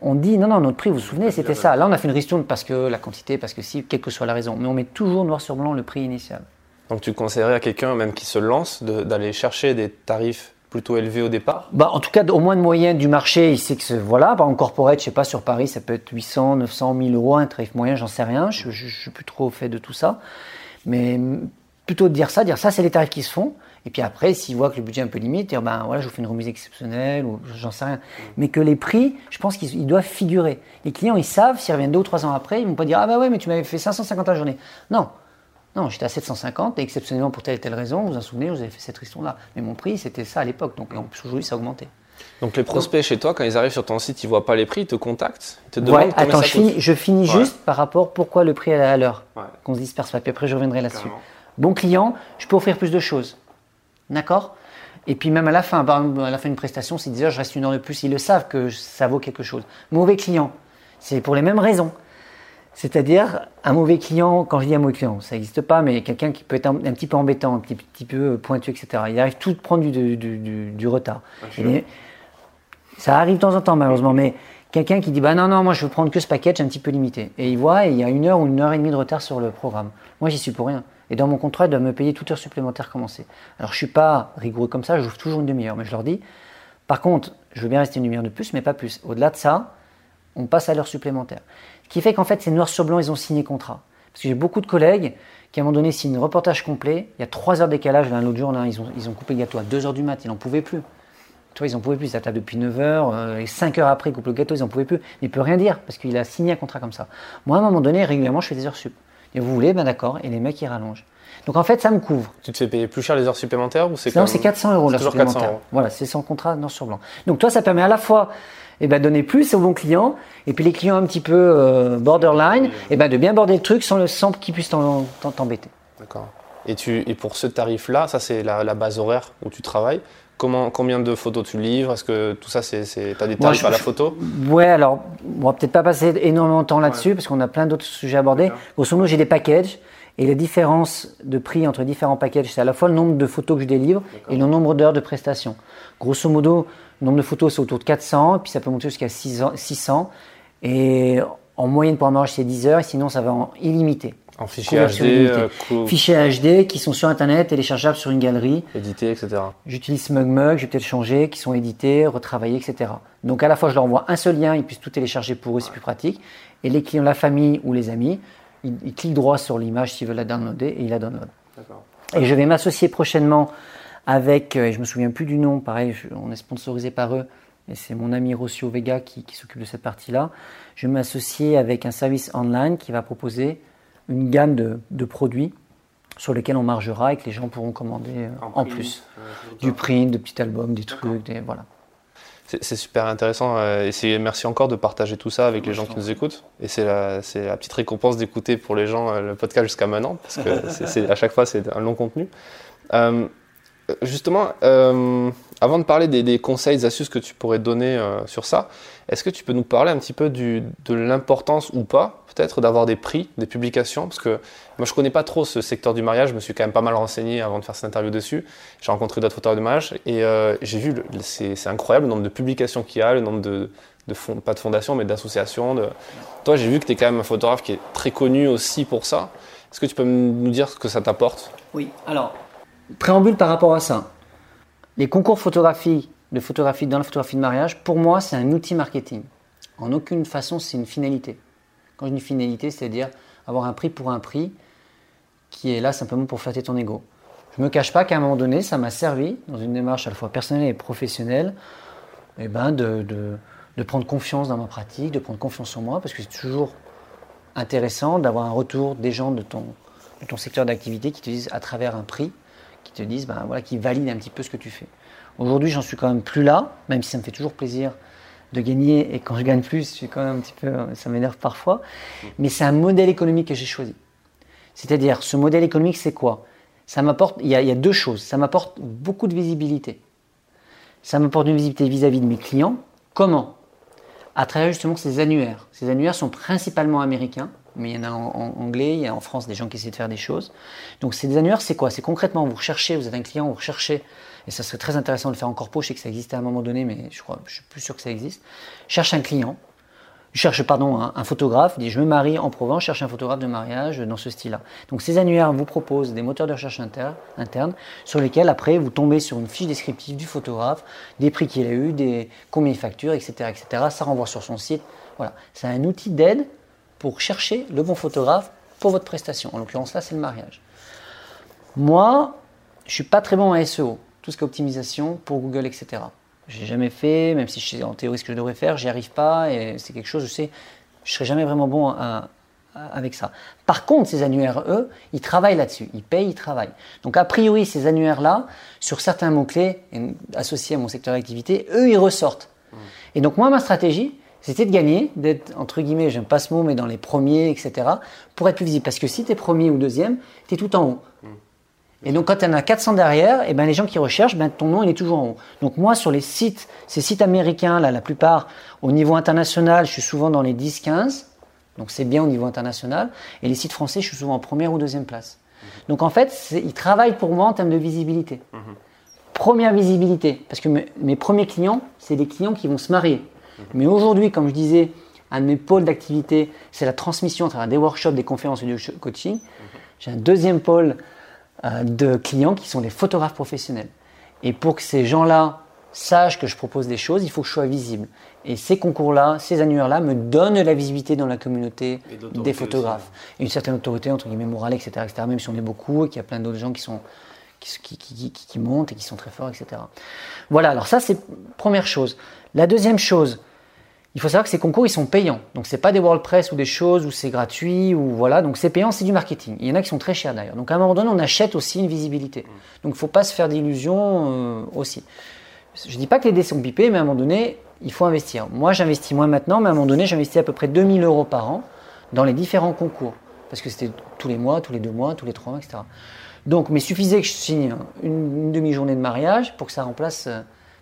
on dit non, non, notre prix, vous vous souvenez, c'était ça. Là, on a fait une ristourne parce que la quantité, parce que si, quelle que soit la raison. Mais on met toujours noir sur blanc le prix initial. Donc, tu conseillerais à quelqu'un, même qui se lance, de, d'aller chercher des tarifs plutôt élevés au départ ? Bah, en tout cas, au moins de moyenne du marché, il sait que, voilà, bah, en corporate, je ne sais pas, sur Paris, ça peut être huit cents, neuf cents, mille euros, un tarif moyen, j'en sais rien. Je ne suis plus trop au fait de tout ça. Mais plutôt de dire ça, dire ça, c'est les tarifs qui se font. Et puis après, s'ils voient que le budget est un peu limite, dire ben voilà, je vous fais une remise exceptionnelle ou j'en sais rien. Mais que les prix, je pense qu'ils ils doivent figurer. Les clients, ils savent, s'ils reviennent deux ou trois ans après, ils ne vont pas dire ah ben ouais, mais tu m'avais fait cinq cent cinquante la journée. Non, non, j'étais à sept cent cinquante et exceptionnellement pour telle et telle raison, vous vous en souvenez, vous avez fait cette ristourne-là. Mais mon prix, c'était ça à l'époque. Donc en plus, aujourd'hui, ça a augmenté. Donc les prospects donc, chez toi, quand ils arrivent sur ton site, ils ne voient pas les prix, ils te contactent, ils te demandent ouais, attends, ça je, finis, je finis ouais. juste par rapport pourquoi le prix est à l'heure, ouais. qu'on se disperse pas. Puis après, je reviendrai là-dessus. Carrément. Bon client, je peux offrir plus de choses. D'accord ? Et puis même à la fin, à la fin d'une prestation, c'est dix heures, je reste une heure de plus. Ils le savent que ça vaut quelque chose. Mauvais client, c'est pour les mêmes raisons. C'est-à-dire, un mauvais client, quand je dis un mauvais client, ça n'existe pas, mais quelqu'un qui peut être un, un petit peu embêtant, un petit, petit peu pointu, et cetera. Il arrive tout de prendre du, du, du, du retard. Et les, ça arrive de temps en temps, malheureusement, mais quelqu'un qui dit bah non, non, moi je veux prendre que ce package un petit peu limité. Et il voit, et il y a une heure ou une heure et demie de retard sur le programme. Moi, j'y suis pour rien. Et dans mon contrat, ils doivent me payer toute heure supplémentaire commencée. Alors, je ne suis pas rigoureux comme ça, j'ouvre toujours une demi-heure, mais je leur dis, par contre, je veux bien rester une demi-heure de plus, mais pas plus. Au-delà de ça, on passe à l'heure supplémentaire. Ce qui fait qu'en fait, c'est noir sur blanc, ils ont signé contrat. Parce que j'ai beaucoup de collègues qui, à un moment donné, signent un reportage complet, il y a trois heures de décalage, là, l'autre jour, là, ils, ont, ils ont coupé le gâteau à deux heures du mat, ils n'en pouvaient plus. Tu vois, ils n'en pouvaient plus, ils s'attardent depuis neuf heures, et cinq heures après, ils coupent le gâteau, ils n'en pouvaient plus. Mais il ne peut rien dire, parce qu'il a signé un contrat comme ça. Moi, à un moment donné, régulièrement, je fais des heures sup. Et vous voulez, ben d'accord, et les mecs ils rallongent. Donc en fait, ça me couvre. Tu te fais payer plus cher les heures supplémentaires ou c'est Non, comme... c'est quatre cents euros l'heure supplémentaire. quatre cents euros. Voilà, c'est sans contrat, noir sur blanc. Donc toi, ça permet à la fois eh ben, donner plus aux bons clients, et puis les clients un petit peu euh, borderline, oui. eh ben, de bien border le truc sans, le, sans qu'ils puissent t'en, t'en, t'embêter. D'accord. Et, tu, et pour ce tarif-là, ça c'est la, la base horaire où tu travailles. Comment, combien de photos tu livres? Est-ce que tout ça, c'est, c'est, t'as des tarifs moi, je, à la photo? Ouais, alors, on va peut-être pas passer énormément de temps là-dessus, ouais. parce qu'on a plein d'autres sujets abordés. Grosso modo, j'ai des packages, et la différence de prix entre différents packages, c'est à la fois le nombre de photos que je délivre D'accord. et le nombre d'heures de prestation. Grosso modo, le nombre de photos, c'est autour de quatre cents, et puis ça peut monter jusqu'à six cents. Et en moyenne, pour un mariage, c'est dix heures, et sinon, ça va en illimité. En fichier H D, euh, cou... fichiers H D qui sont sur internet, téléchargeables sur une galerie, édités, et cetera. J'utilise SmugMug, j'ai peut-être changé, qui sont édités, retravaillés, et cetera. Donc à la fois je leur envoie un seul lien, ils puissent tout télécharger pour eux, c'est ouais. plus pratique. Et les clients, la famille ou les amis, ils, ils cliquent droit sur l'image s'ils veulent la downloader et ils la downloadent. D'accord. Et je vais m'associer prochainement avec, euh, je me souviens plus du nom, pareil, je, on est sponsorisé par eux. Et c'est mon ami Rocio Vega qui, qui s'occupe de cette partie-là. Je vais m'associer avec un service online qui va proposer une gamme de, de produits sur lesquels on margera et que les gens pourront commander en, en print, plus. Euh, du print, de petits albums, des trucs, des, voilà. C'est, c'est super intéressant. Et c'est, merci encore de partager tout ça avec les gens qui nous écoutent. Et c'est la, c'est la petite récompense d'écouter pour les gens le podcast jusqu'à maintenant, parce que c'est, c'est, à chaque fois, c'est un long contenu. Euh, justement, euh, avant de parler des, des conseils, des astuces que tu pourrais donner euh, sur ça, est-ce que tu peux nous parler un petit peu du, de l'importance ou pas, peut-être, d'avoir des prix, des publications? Parce que moi, je connais pas trop ce secteur du mariage. Je me suis quand même pas mal renseigné avant de faire cette interview dessus. J'ai rencontré d'autres auteurs de mariage et euh, j'ai vu, le, c'est, c'est incroyable, le nombre de publications qu'il y a, le nombre de, de fond, pas de fondations, mais d'associations. De... Toi, j'ai vu que tu es quand même un photographe qui est très connu aussi pour ça. Est-ce que tu peux nous dire ce que ça t'apporte? Oui, alors, préambule par rapport à ça. Les concours photographie, de photographie dans la photographie de mariage, pour moi, c'est un outil marketing. En aucune façon, c'est une finalité. Quand je dis finalité, c'est-à-dire avoir un prix pour un prix qui est là simplement pour flatter ton ego. Je ne me cache pas qu'à un moment donné, ça m'a servi, dans une démarche à la fois personnelle et professionnelle, eh ben de, de, de prendre confiance dans ma pratique, de prendre confiance en moi, parce que c'est toujours intéressant d'avoir un retour des gens de ton, de ton secteur d'activité qui te disent à travers un prix, qui te disent, ben, voilà, qui valident un petit peu ce que tu fais. Aujourd'hui, j'en suis quand même plus là, même si ça me fait toujours plaisir de gagner. Et quand je gagne plus, je suis quand même un petit peu, ça m'énerve parfois. Mais c'est un modèle économique que j'ai choisi. C'est-à-dire, ce modèle économique, c'est quoi? Ça m'apporte, il y, y a deux choses. Ça m'apporte beaucoup de visibilité. Ça m'apporte une visibilité vis-à-vis de mes clients. Comment? À travers justement ces annuaires. Ces annuaires sont principalement américains, mais il y en a en, en anglais, il y a en France des gens qui essaient de faire des choses. Donc ces annuaires, c'est quoi? C'est concrètement, vous recherchez, vous êtes un client, vous recherchez. Et ça serait très intéressant de le faire encore pour, je sais que ça existait à un moment donné, mais je crois, je suis plus sûr que ça existe. Cherche un client, cherche pardon un, un photographe, dit je me marie en Provence, cherche un photographe de mariage dans ce style-là. Donc ces annuaires vous proposent des moteurs de recherche interne, internes, sur lesquels après vous tombez sur une fiche descriptive du photographe, des prix qu'il a eu, des combien il facture, et cetera, et cetera. Ça renvoie sur son site. Voilà, c'est un outil d'aide pour chercher le bon photographe pour votre prestation. En l'occurrence là, c'est le mariage. Moi, je suis pas très bon en S E O. Tout ce qui est optimisation pour Google, et cetera. Je n'ai jamais fait, même si je sais en théorie ce que je devrais faire, j'y arrive pas et c'est quelque chose, je sais, je ne serai jamais vraiment bon à, à, avec ça. Par contre, ces annuaires, eux, ils travaillent là-dessus, ils payent, ils travaillent. Donc a priori, ces annuaires-là, sur certains mots-clés associés à mon secteur d'activité, eux, ils ressortent. Mmh. Et donc moi, ma stratégie, c'était de gagner, d'être, entre guillemets, j'aime pas ce mot, mais dans les premiers, et cetera, pour être plus visible. Parce que si tu es premier ou deuxième, tu es tout en haut. Mmh. Et donc, quand tu en as quatre cents derrière, et ben, les gens qui recherchent, ben, ton nom, il est toujours en haut. Donc, moi, sur les sites, ces sites américains, là, la plupart, au niveau international, je suis souvent dans les dix, quinze. Donc, c'est bien au niveau international. Et les sites français, je suis souvent en première ou deuxième place. Mm-hmm. Donc, en fait, ils travaillent pour moi en termes de visibilité. Mm-hmm. Première visibilité. Parce que mes, mes premiers clients, c'est des clients qui vont se marier. Mm-hmm. Mais aujourd'hui, comme je disais, un de mes pôles d'activité, c'est la transmission à travers des workshops, des conférences et du coaching. Mm-hmm. J'ai un deuxième pôle de clients qui sont des photographes professionnels. Et pour que ces gens-là sachent que je propose des choses, il faut que je sois visible. Et ces concours-là, ces annuaires-là me donnent la visibilité dans la communauté des photographes. Aussi. Et une certaine autorité, entre guillemets, morale, et cetera, et cetera. Même si on est beaucoup et qu'il y a plein d'autres gens qui, sont, qui, qui, qui, qui, qui montent et qui sont très forts, et cetera. Voilà, alors ça, c'est première chose. La deuxième chose, il faut savoir que ces concours, ils sont payants. Donc, ce n'est pas des WordPress ou des choses où c'est gratuit ou voilà. Donc, c'est payant, c'est du marketing. Il y en a qui sont très chers d'ailleurs. Donc, à un moment donné, on achète aussi une visibilité. Donc, il ne faut pas se faire d'illusions euh, aussi. Je ne dis pas que les dés sont pipés, mais à un moment donné, il faut investir. Moi, j'investis moins maintenant, mais à un moment donné, j'investis à peu près deux mille euros par an dans les différents concours. Parce que c'était tous les mois, tous les deux mois, tous les trois mois, et cetera. Donc, mais suffisait que je signe une, une demi-journée de mariage pour que ça remplace,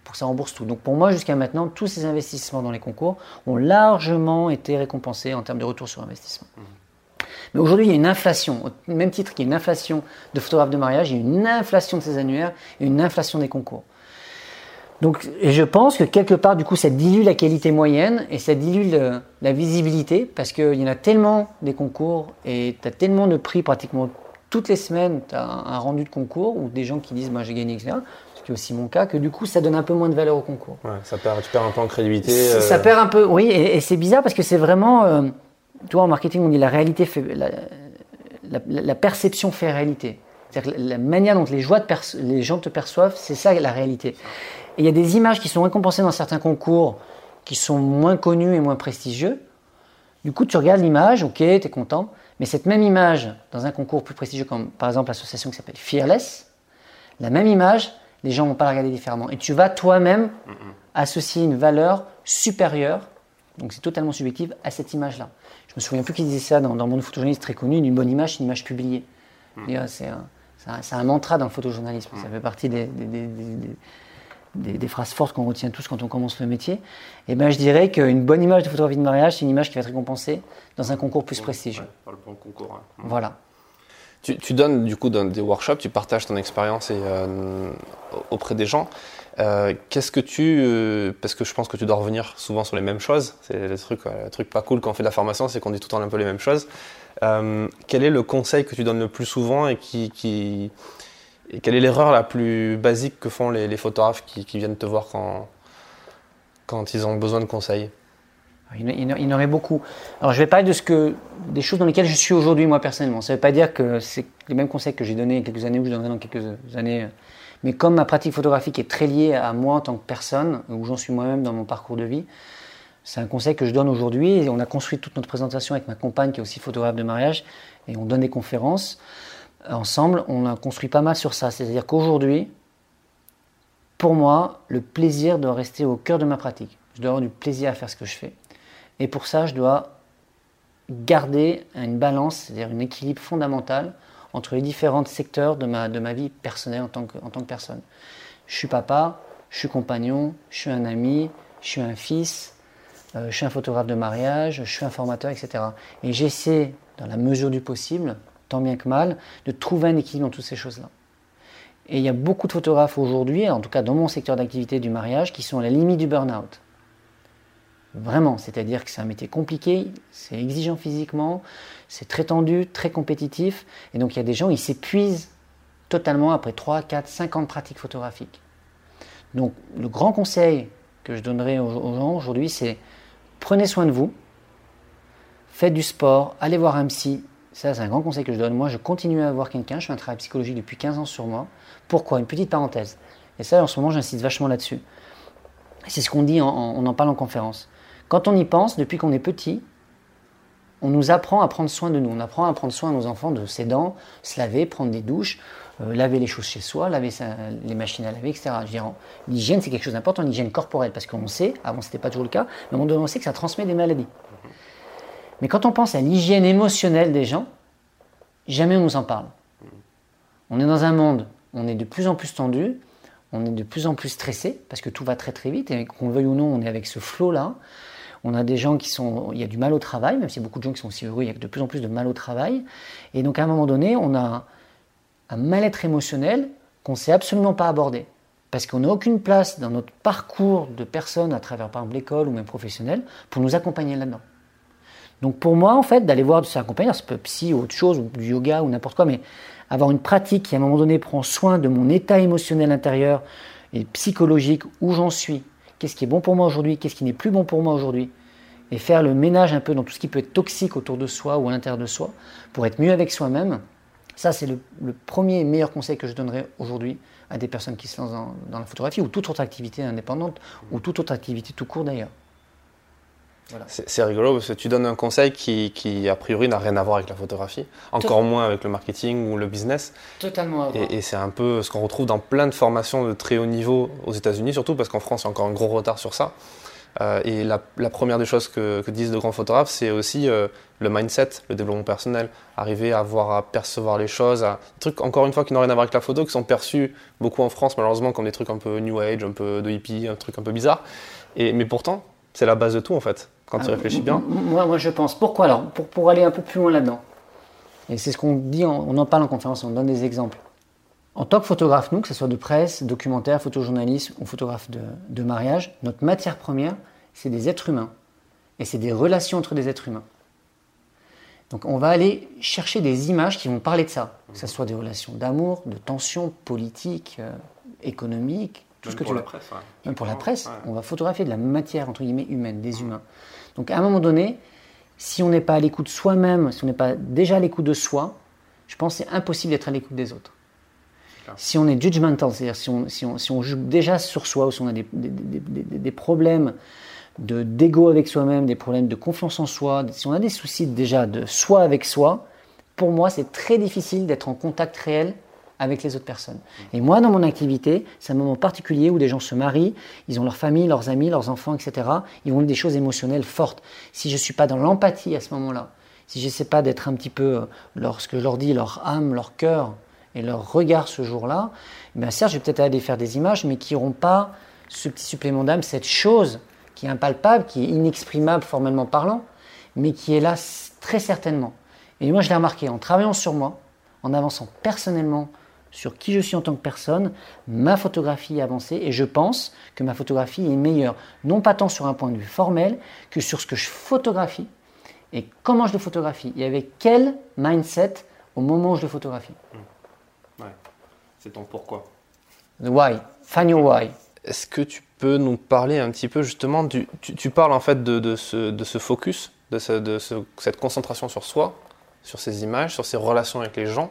pour que ça rembourse tout. Donc pour moi, jusqu'à maintenant, tous ces investissements dans les concours ont largement été récompensés en termes de retour sur investissement. Mmh. Mais aujourd'hui, il y a une inflation, au même titre qu'il y a une inflation de photographes de mariage, il y a une inflation de ces annuaires et une inflation des concours. Donc, et je pense que quelque part, du coup, ça dilue la qualité moyenne et ça dilue le, la visibilité, parce qu'il y en a tellement des concours et tu as tellement de prix pratiquement toutes les semaines, tu as un, un rendu de concours ou des gens qui disent bah, j'ai gagné, et cetera. Ce qui est aussi mon cas, que du coup, ça donne un peu moins de valeur au concours. Ouais, ça perd, tu perds un peu en crédibilité. Euh... Ça perd un peu, oui, et, et c'est bizarre parce que c'est vraiment. Euh, Tu vois, en marketing, on dit la réalité fait, la, la, la perception fait réalité. C'est-à-dire que la manière dont les, joies perço- les gens te perçoivent, c'est ça la réalité. Et il y a des images qui sont récompensées dans certains concours qui sont moins connus et moins prestigieux. Du coup, tu regardes l'image, ok, t'es content, mais cette même image dans un concours plus prestigieux, comme par exemple l'association qui s'appelle Fearless, la même image, les gens ne vont pas la regarder différemment. Et tu vas toi-même mm-hmm. associer une valeur supérieure, donc c'est totalement subjectif, à cette image-là. Je me souviens plus qui disait ça dans, dans le monde photojournaliste très connu, une bonne image, c'est une image publiée. Mmh. C'est, un, c'est, un, c'est un mantra dans le photojournalisme. Mmh. Ça fait partie des, des, des, des, des, des phrases fortes qu'on retient tous quand on commence le métier. Et ben, je dirais qu'une bonne image de photographie de mariage, c'est une image qui va être récompensée dans un concours plus prestigieux. Ouais, par le bon concours. Hein. Mmh. Voilà. Tu, tu donnes du coup dans des workshops, tu partages ton expérience et, euh, auprès des gens. Euh, qu'est-ce que tu... Euh, parce que je pense que tu dois revenir souvent sur les mêmes choses. C'est le truc, ouais, le truc pas cool quand on fait de la formation, c'est qu'on dit tout le temps un peu les mêmes choses. Euh, quel est le conseil que tu donnes le plus souvent et, qui, qui, et quelle est l'erreur la plus basique que font les, les photographes qui, qui viennent te voir quand, quand ils ont besoin de conseils? Il y en aurait beaucoup. Alors, je vais parler de ce que, des choses dans lesquelles je suis aujourd'hui, moi, personnellement. Ça ne veut pas dire que c'est les mêmes conseils que j'ai donnés il y a quelques années ou que je donnerai dans quelques années. Mais comme ma pratique photographique est très liée à moi en tant que personne, où j'en suis moi-même dans mon parcours de vie, c'est un conseil que je donne aujourd'hui. Et on a construit toute notre présentation avec ma compagne, qui est aussi photographe de mariage, et on donne des conférences. Ensemble, on a construit pas mal sur ça. C'est-à-dire qu'aujourd'hui, pour moi, le plaisir doit rester au cœur de ma pratique. Je dois avoir du plaisir à faire ce que je fais. Et pour ça, je dois garder une balance, c'est-à-dire un équilibre fondamental entre les différents secteurs de ma, de ma vie personnelle en tant que, en tant que personne. Je suis papa, je suis compagnon, je suis un ami, je suis un fils, euh, je suis un photographe de mariage, je suis un formateur, et cetera. Et j'essaie, dans la mesure du possible, tant bien que mal, de trouver un équilibre dans toutes ces choses-là. Et il y a beaucoup de photographes aujourd'hui, en tout cas dans mon secteur d'activité du mariage, qui sont à la limite du burn-out. Vraiment, c'est-à-dire que c'est un métier compliqué, c'est exigeant physiquement, c'est très tendu, très compétitif. Et donc, il y a des gens, ils s'épuisent totalement après trois, quatre, cinq ans de pratique photographique. Donc, le grand conseil que je donnerai aux gens aujourd'hui, c'est prenez soin de vous, faites du sport, allez voir un psy. Ça, c'est un grand conseil que je donne. Moi, je continue à voir quelqu'un, je fais un travail psychologique depuis quinze ans sur moi. Pourquoi ? Une petite parenthèse. Et ça, en ce moment, j'insiste vachement là-dessus. C'est ce qu'on dit, en, en, on en parle en conférence. Quand on y pense, depuis qu'on est petit, on nous apprend à prendre soin de nous. On apprend à prendre soin à nos enfants de ses dents, se laver, prendre des douches, euh, laver les choses chez soi, laver sa, les machines à laver, et cetera. Je veux dire, l'hygiène, c'est quelque chose d'important, l'hygiène corporelle, parce qu'on sait, avant c'était pas toujours le cas, mais on, on sait que ça transmet des maladies. Mais quand on pense à l'hygiène émotionnelle des gens, jamais on nous en parle. On est dans un monde, on est de plus en plus tendu, on est de plus en plus stressé, parce que tout va très très vite, et qu'on le veuille ou non, on est avec ce flot-là. On a des gens qui sont... Il y a du mal au travail, même s'il y a beaucoup de gens qui sont aussi heureux, il y a de plus en plus de mal au travail. Et donc, à un moment donné, on a un mal-être émotionnel qu'on ne sait absolument pas aborder. Parce qu'on n'a aucune place dans notre parcours de personnes, à travers par exemple l'école ou même professionnelle, pour nous accompagner là-dedans. Donc, pour moi, en fait, d'aller voir de sa accompagnant, ça peut être psy ou autre chose, ou du yoga ou n'importe quoi, mais avoir une pratique qui, à un moment donné, prend soin de mon état émotionnel intérieur et psychologique, où j'en suis. Qu'est-ce qui est bon pour moi aujourd'hui? Qu'est-ce qui n'est plus bon pour moi aujourd'hui? Et faire le ménage un peu dans tout ce qui peut être toxique autour de soi ou à l'intérieur de soi pour être mieux avec soi-même. Ça, c'est le, le premier et meilleur conseil que je donnerais aujourd'hui à des personnes qui se lancent dans, dans la photographie ou toute autre activité indépendante ou toute autre activité tout court d'ailleurs. Voilà. C'est, c'est rigolo parce que tu donnes un conseil qui, qui, a priori, n'a rien à voir avec la photographie, encore Totalement. Moins avec le marketing ou le business. Totalement à voir. Et, et c'est un peu ce qu'on retrouve dans plein de formations de très haut niveau aux États-Unis, surtout parce qu'en France, il y a encore un gros retard sur ça. Euh, et la, la première des choses que, que disent de grands photographes, c'est aussi euh, le mindset, le développement personnel, arriver à voir, à percevoir les choses, à... des trucs encore une fois qui n'ont rien à voir avec la photo, qui sont perçus beaucoup en France malheureusement comme des trucs un peu new age, un peu de hippie, un truc un peu bizarre. Et, mais pourtant, c'est la base de tout en fait, quand ah, tu réfléchis bien. Moi, moi je pense, pourquoi alors pour, pour aller un peu plus loin là-dedans. Et c'est ce qu'on dit, en, on en parle en conférence, on donne des exemples. En tant que photographe, nous, que ce soit de presse, documentaire, photojournaliste ou photographe de, de mariage, notre matière première, c'est des êtres humains. Et c'est des relations entre des êtres humains. Donc on va aller chercher des images qui vont parler de ça. Que ce soit des relations d'amour, de tension, politique, euh, économique, tout ce que tu veux. Même pour la presse. Ouais. Même pour la presse, ouais. On va photographier de la matière, entre guillemets, humaine, des humains. Donc à un moment donné, si on n'est pas à l'écoute de soi-même, si on n'est pas déjà à l'écoute de soi, je pense que c'est impossible d'être à l'écoute des autres. Si on est judgmental, c'est-à-dire si on, si, on, si on juge déjà sur soi, ou si on a des, des, des, des, des problèmes de, d'ego avec soi-même, des problèmes de confiance en soi, si on a des soucis déjà de soi avec soi, pour moi, c'est très difficile d'être en contact réel avec les autres personnes. Et moi, dans mon activité, c'est un moment particulier où des gens se marient, ils ont leur famille, leurs amis, leurs enfants, et cetera. Ils ont des choses émotionnelles fortes. Si je ne suis pas dans l'empathie à ce moment-là, si je n'essaie pas d'être un petit peu, lorsque je leur dis, leur âme, leur cœur, et leur regard ce jour-là, bien certes, je vais peut-être aller faire des images, mais qui n'auront pas ce petit supplément d'âme, cette chose qui est impalpable, qui est inexprimable formellement parlant, mais qui est là très certainement. Et moi, je l'ai remarqué en travaillant sur moi, en avançant personnellement sur qui je suis en tant que personne, ma photographie est avancée et je pense que ma photographie est meilleure, non pas tant sur un point de vue formel que sur ce que je photographie et comment je le photographie et avec quel mindset au moment où je le photographie. Ouais. C'est ton pourquoi. The why. Find your why. Est-ce que tu peux nous parler un petit peu justement du, tu, tu parles en fait de, de, ce, de ce focus, de, ce, de ce, cette concentration sur soi, sur ses images, sur ses relations avec les gens.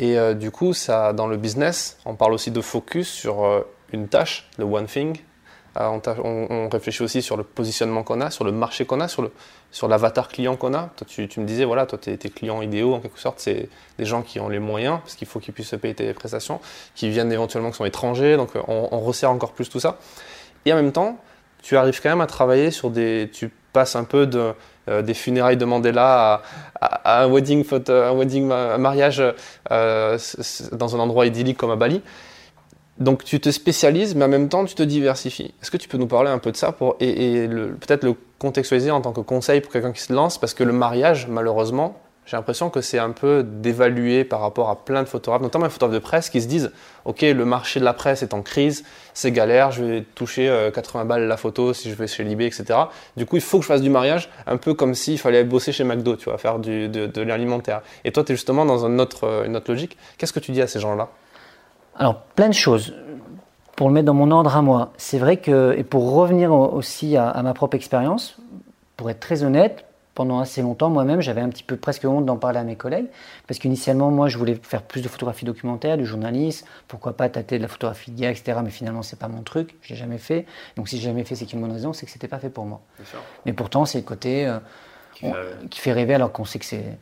Et euh, du coup, ça, dans le business, on parle aussi de focus sur euh, une tâche, le one thing. Euh, on, on, on réfléchit aussi sur le positionnement qu'on a, sur le marché qu'on a, sur, le, sur l'avatar client qu'on a. Toi, tu, tu me disais, voilà, toi, tes, tes clients idéaux, en quelque sorte, c'est des gens qui ont les moyens, parce qu'il faut qu'ils puissent se payer tes prestations, qui viennent éventuellement, qui sont étrangers. Donc, on, on resserre encore plus tout ça. Et en même temps, tu arrives quand même à travailler sur des... Tu passes un peu de... Euh, des funérailles de Mandela à, à, à un wedding, photo, un wedding, un mariage euh, dans un endroit idyllique comme à Bali. Donc tu te spécialises, mais en même temps tu te diversifies. Est-ce que tu peux nous parler un peu de ça pour, et, et le, peut-être le contextualiser en tant que conseil pour quelqu'un qui se lance, parce que le mariage, malheureusement, j'ai l'impression que c'est un peu dévalué par rapport à plein de photographes, notamment les photographes de presse qui se disent « Ok, le marché de la presse est en crise, c'est galère, je vais toucher quatre-vingts balles la photo si je vais chez Libé, et cetera. » Du coup, il faut que je fasse du mariage, un peu comme s'il fallait bosser chez McDo, tu vois, faire du, de, de l'alimentaire. Et toi, tu es justement dans un autre, une autre logique. Qu'est-ce que tu dis à ces gens-là ? Alors, plein de choses. Pour le mettre dans mon ordre à moi, c'est vrai que, et pour revenir aussi à, à ma propre expérience, pour être très honnête, pendant assez longtemps, moi-même, j'avais un petit peu presque honte d'en parler à mes collègues, parce qu'initialement, moi, je voulais faire plus de photographie documentaire, du journalisme, pourquoi pas tâter de la photographie de guerre, et cetera. Mais finalement, c'est pas mon truc, je l'ai jamais fait. Donc, si je l'ai jamais fait, c'est qu'il y a une bonne raison, c'est que c'était pas fait pour moi. Mais pourtant, c'est le côté euh, on, qui fait rêver, alors qu'on sait que c'est,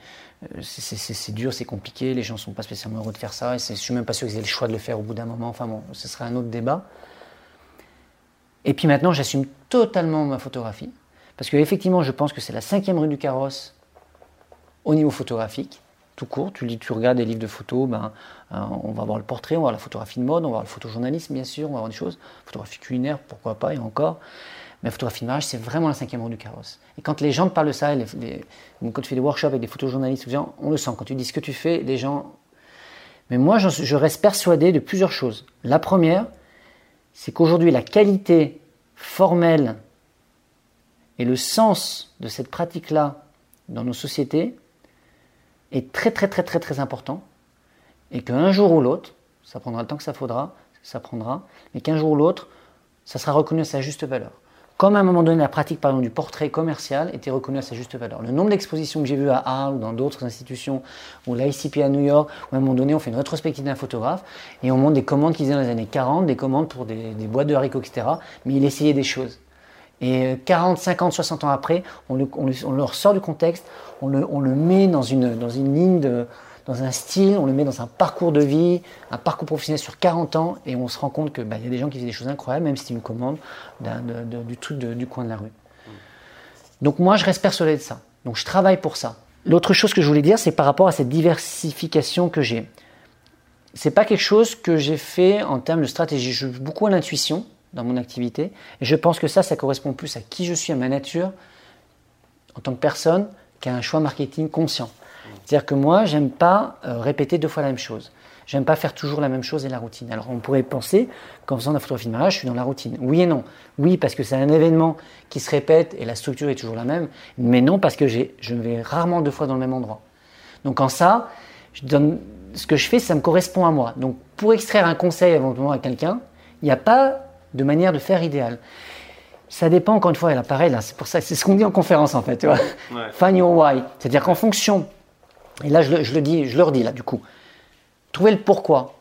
euh, c'est, c'est, c'est dur, c'est compliqué, les gens sont pas spécialement heureux de faire ça, et c'est, je suis même pas sûr qu'ils aient le choix de le faire au bout d'un moment. Enfin bon, ce serait un autre débat. Et puis maintenant, j'assume totalement ma photographie. Parce qu'effectivement, je pense que c'est la cinquième rue du carrosse au niveau photographique, tout court. Tu lis, tu regardes des livres de photos, ben, euh, on va voir le portrait, on va voir la photographie de mode, on va voir le photojournalisme, bien sûr, on va voir des choses. Photographie culinaire, pourquoi pas, et encore. Mais la photographie de mariage, c'est vraiment la cinquième rue du carrosse. Et quand les gens te parlent de ça, les, les, quand tu fais des workshops avec des photojournalistes, on le sent. Quand tu dis ce que tu fais, les gens... Mais moi, je, je reste persuadé de plusieurs choses. La première, c'est qu'aujourd'hui, la qualité formelle et le sens de cette pratique-là dans nos sociétés est très très très très très important, et qu'un jour ou l'autre, ça prendra le temps que ça faudra, ça prendra, mais qu'un jour ou l'autre, ça sera reconnu à sa juste valeur. Comme à un moment donné, la pratique par exemple, du portrait commercial était reconnue à sa juste valeur. Le nombre d'expositions que j'ai vues à Arles ou dans d'autres institutions, ou l'I C P à New York, où à un moment donné on fait une rétrospective d'un photographe et on montre des commandes qu'ils faisaient dans les années quarante, des commandes pour des, des boîtes de haricots, et cetera. Mais il essayait des choses. Et quarante, cinquante, soixante ans après, on le, on le, on le ressort du contexte, on le, on le met dans une, dans une ligne de, dans un style, on le met dans un parcours de vie, un parcours professionnel sur quarante ans, et on se rend compte qu'il bah, y a des gens qui faisaient des choses incroyables, même si c'était une commande d'un, de, de, du truc de, du coin de la rue. Donc moi, je reste persuadé de ça. Donc je travaille pour ça. L'autre chose que je voulais dire, c'est par rapport à cette diversification que j'ai. C'est pas quelque chose que j'ai fait en termes de stratégie. Je joue beaucoup à l'intuition dans mon activité, et je pense que ça, ça correspond plus à qui je suis, à ma nature, en tant que personne, qu'à un choix marketing conscient. C'est-à-dire que moi, j'aime pas euh, répéter deux fois la même chose. J'aime pas faire toujours la même chose et la routine. Alors, on pourrait penser qu'en faisant de la photographie de mariage, je suis dans la routine. Oui et non. Oui, parce que c'est un événement qui se répète et la structure est toujours la même. Mais non, parce que j'ai, je vais rarement deux fois dans le même endroit. Donc, en ça, je donne, ce que je fais, ça me correspond à moi. Donc, pour extraire un conseil éventuellement à quelqu'un, il n'y a pas de manière de faire idéale. Ça dépend, encore une fois, et là, pareil, là, c'est pour ça, c'est ce qu'on dit en conférence, en fait, tu vois. Ouais. Find your why. C'est-à-dire qu'en fonction, et là, je le, je le dis, je leur dis, là, du coup, trouver le pourquoi.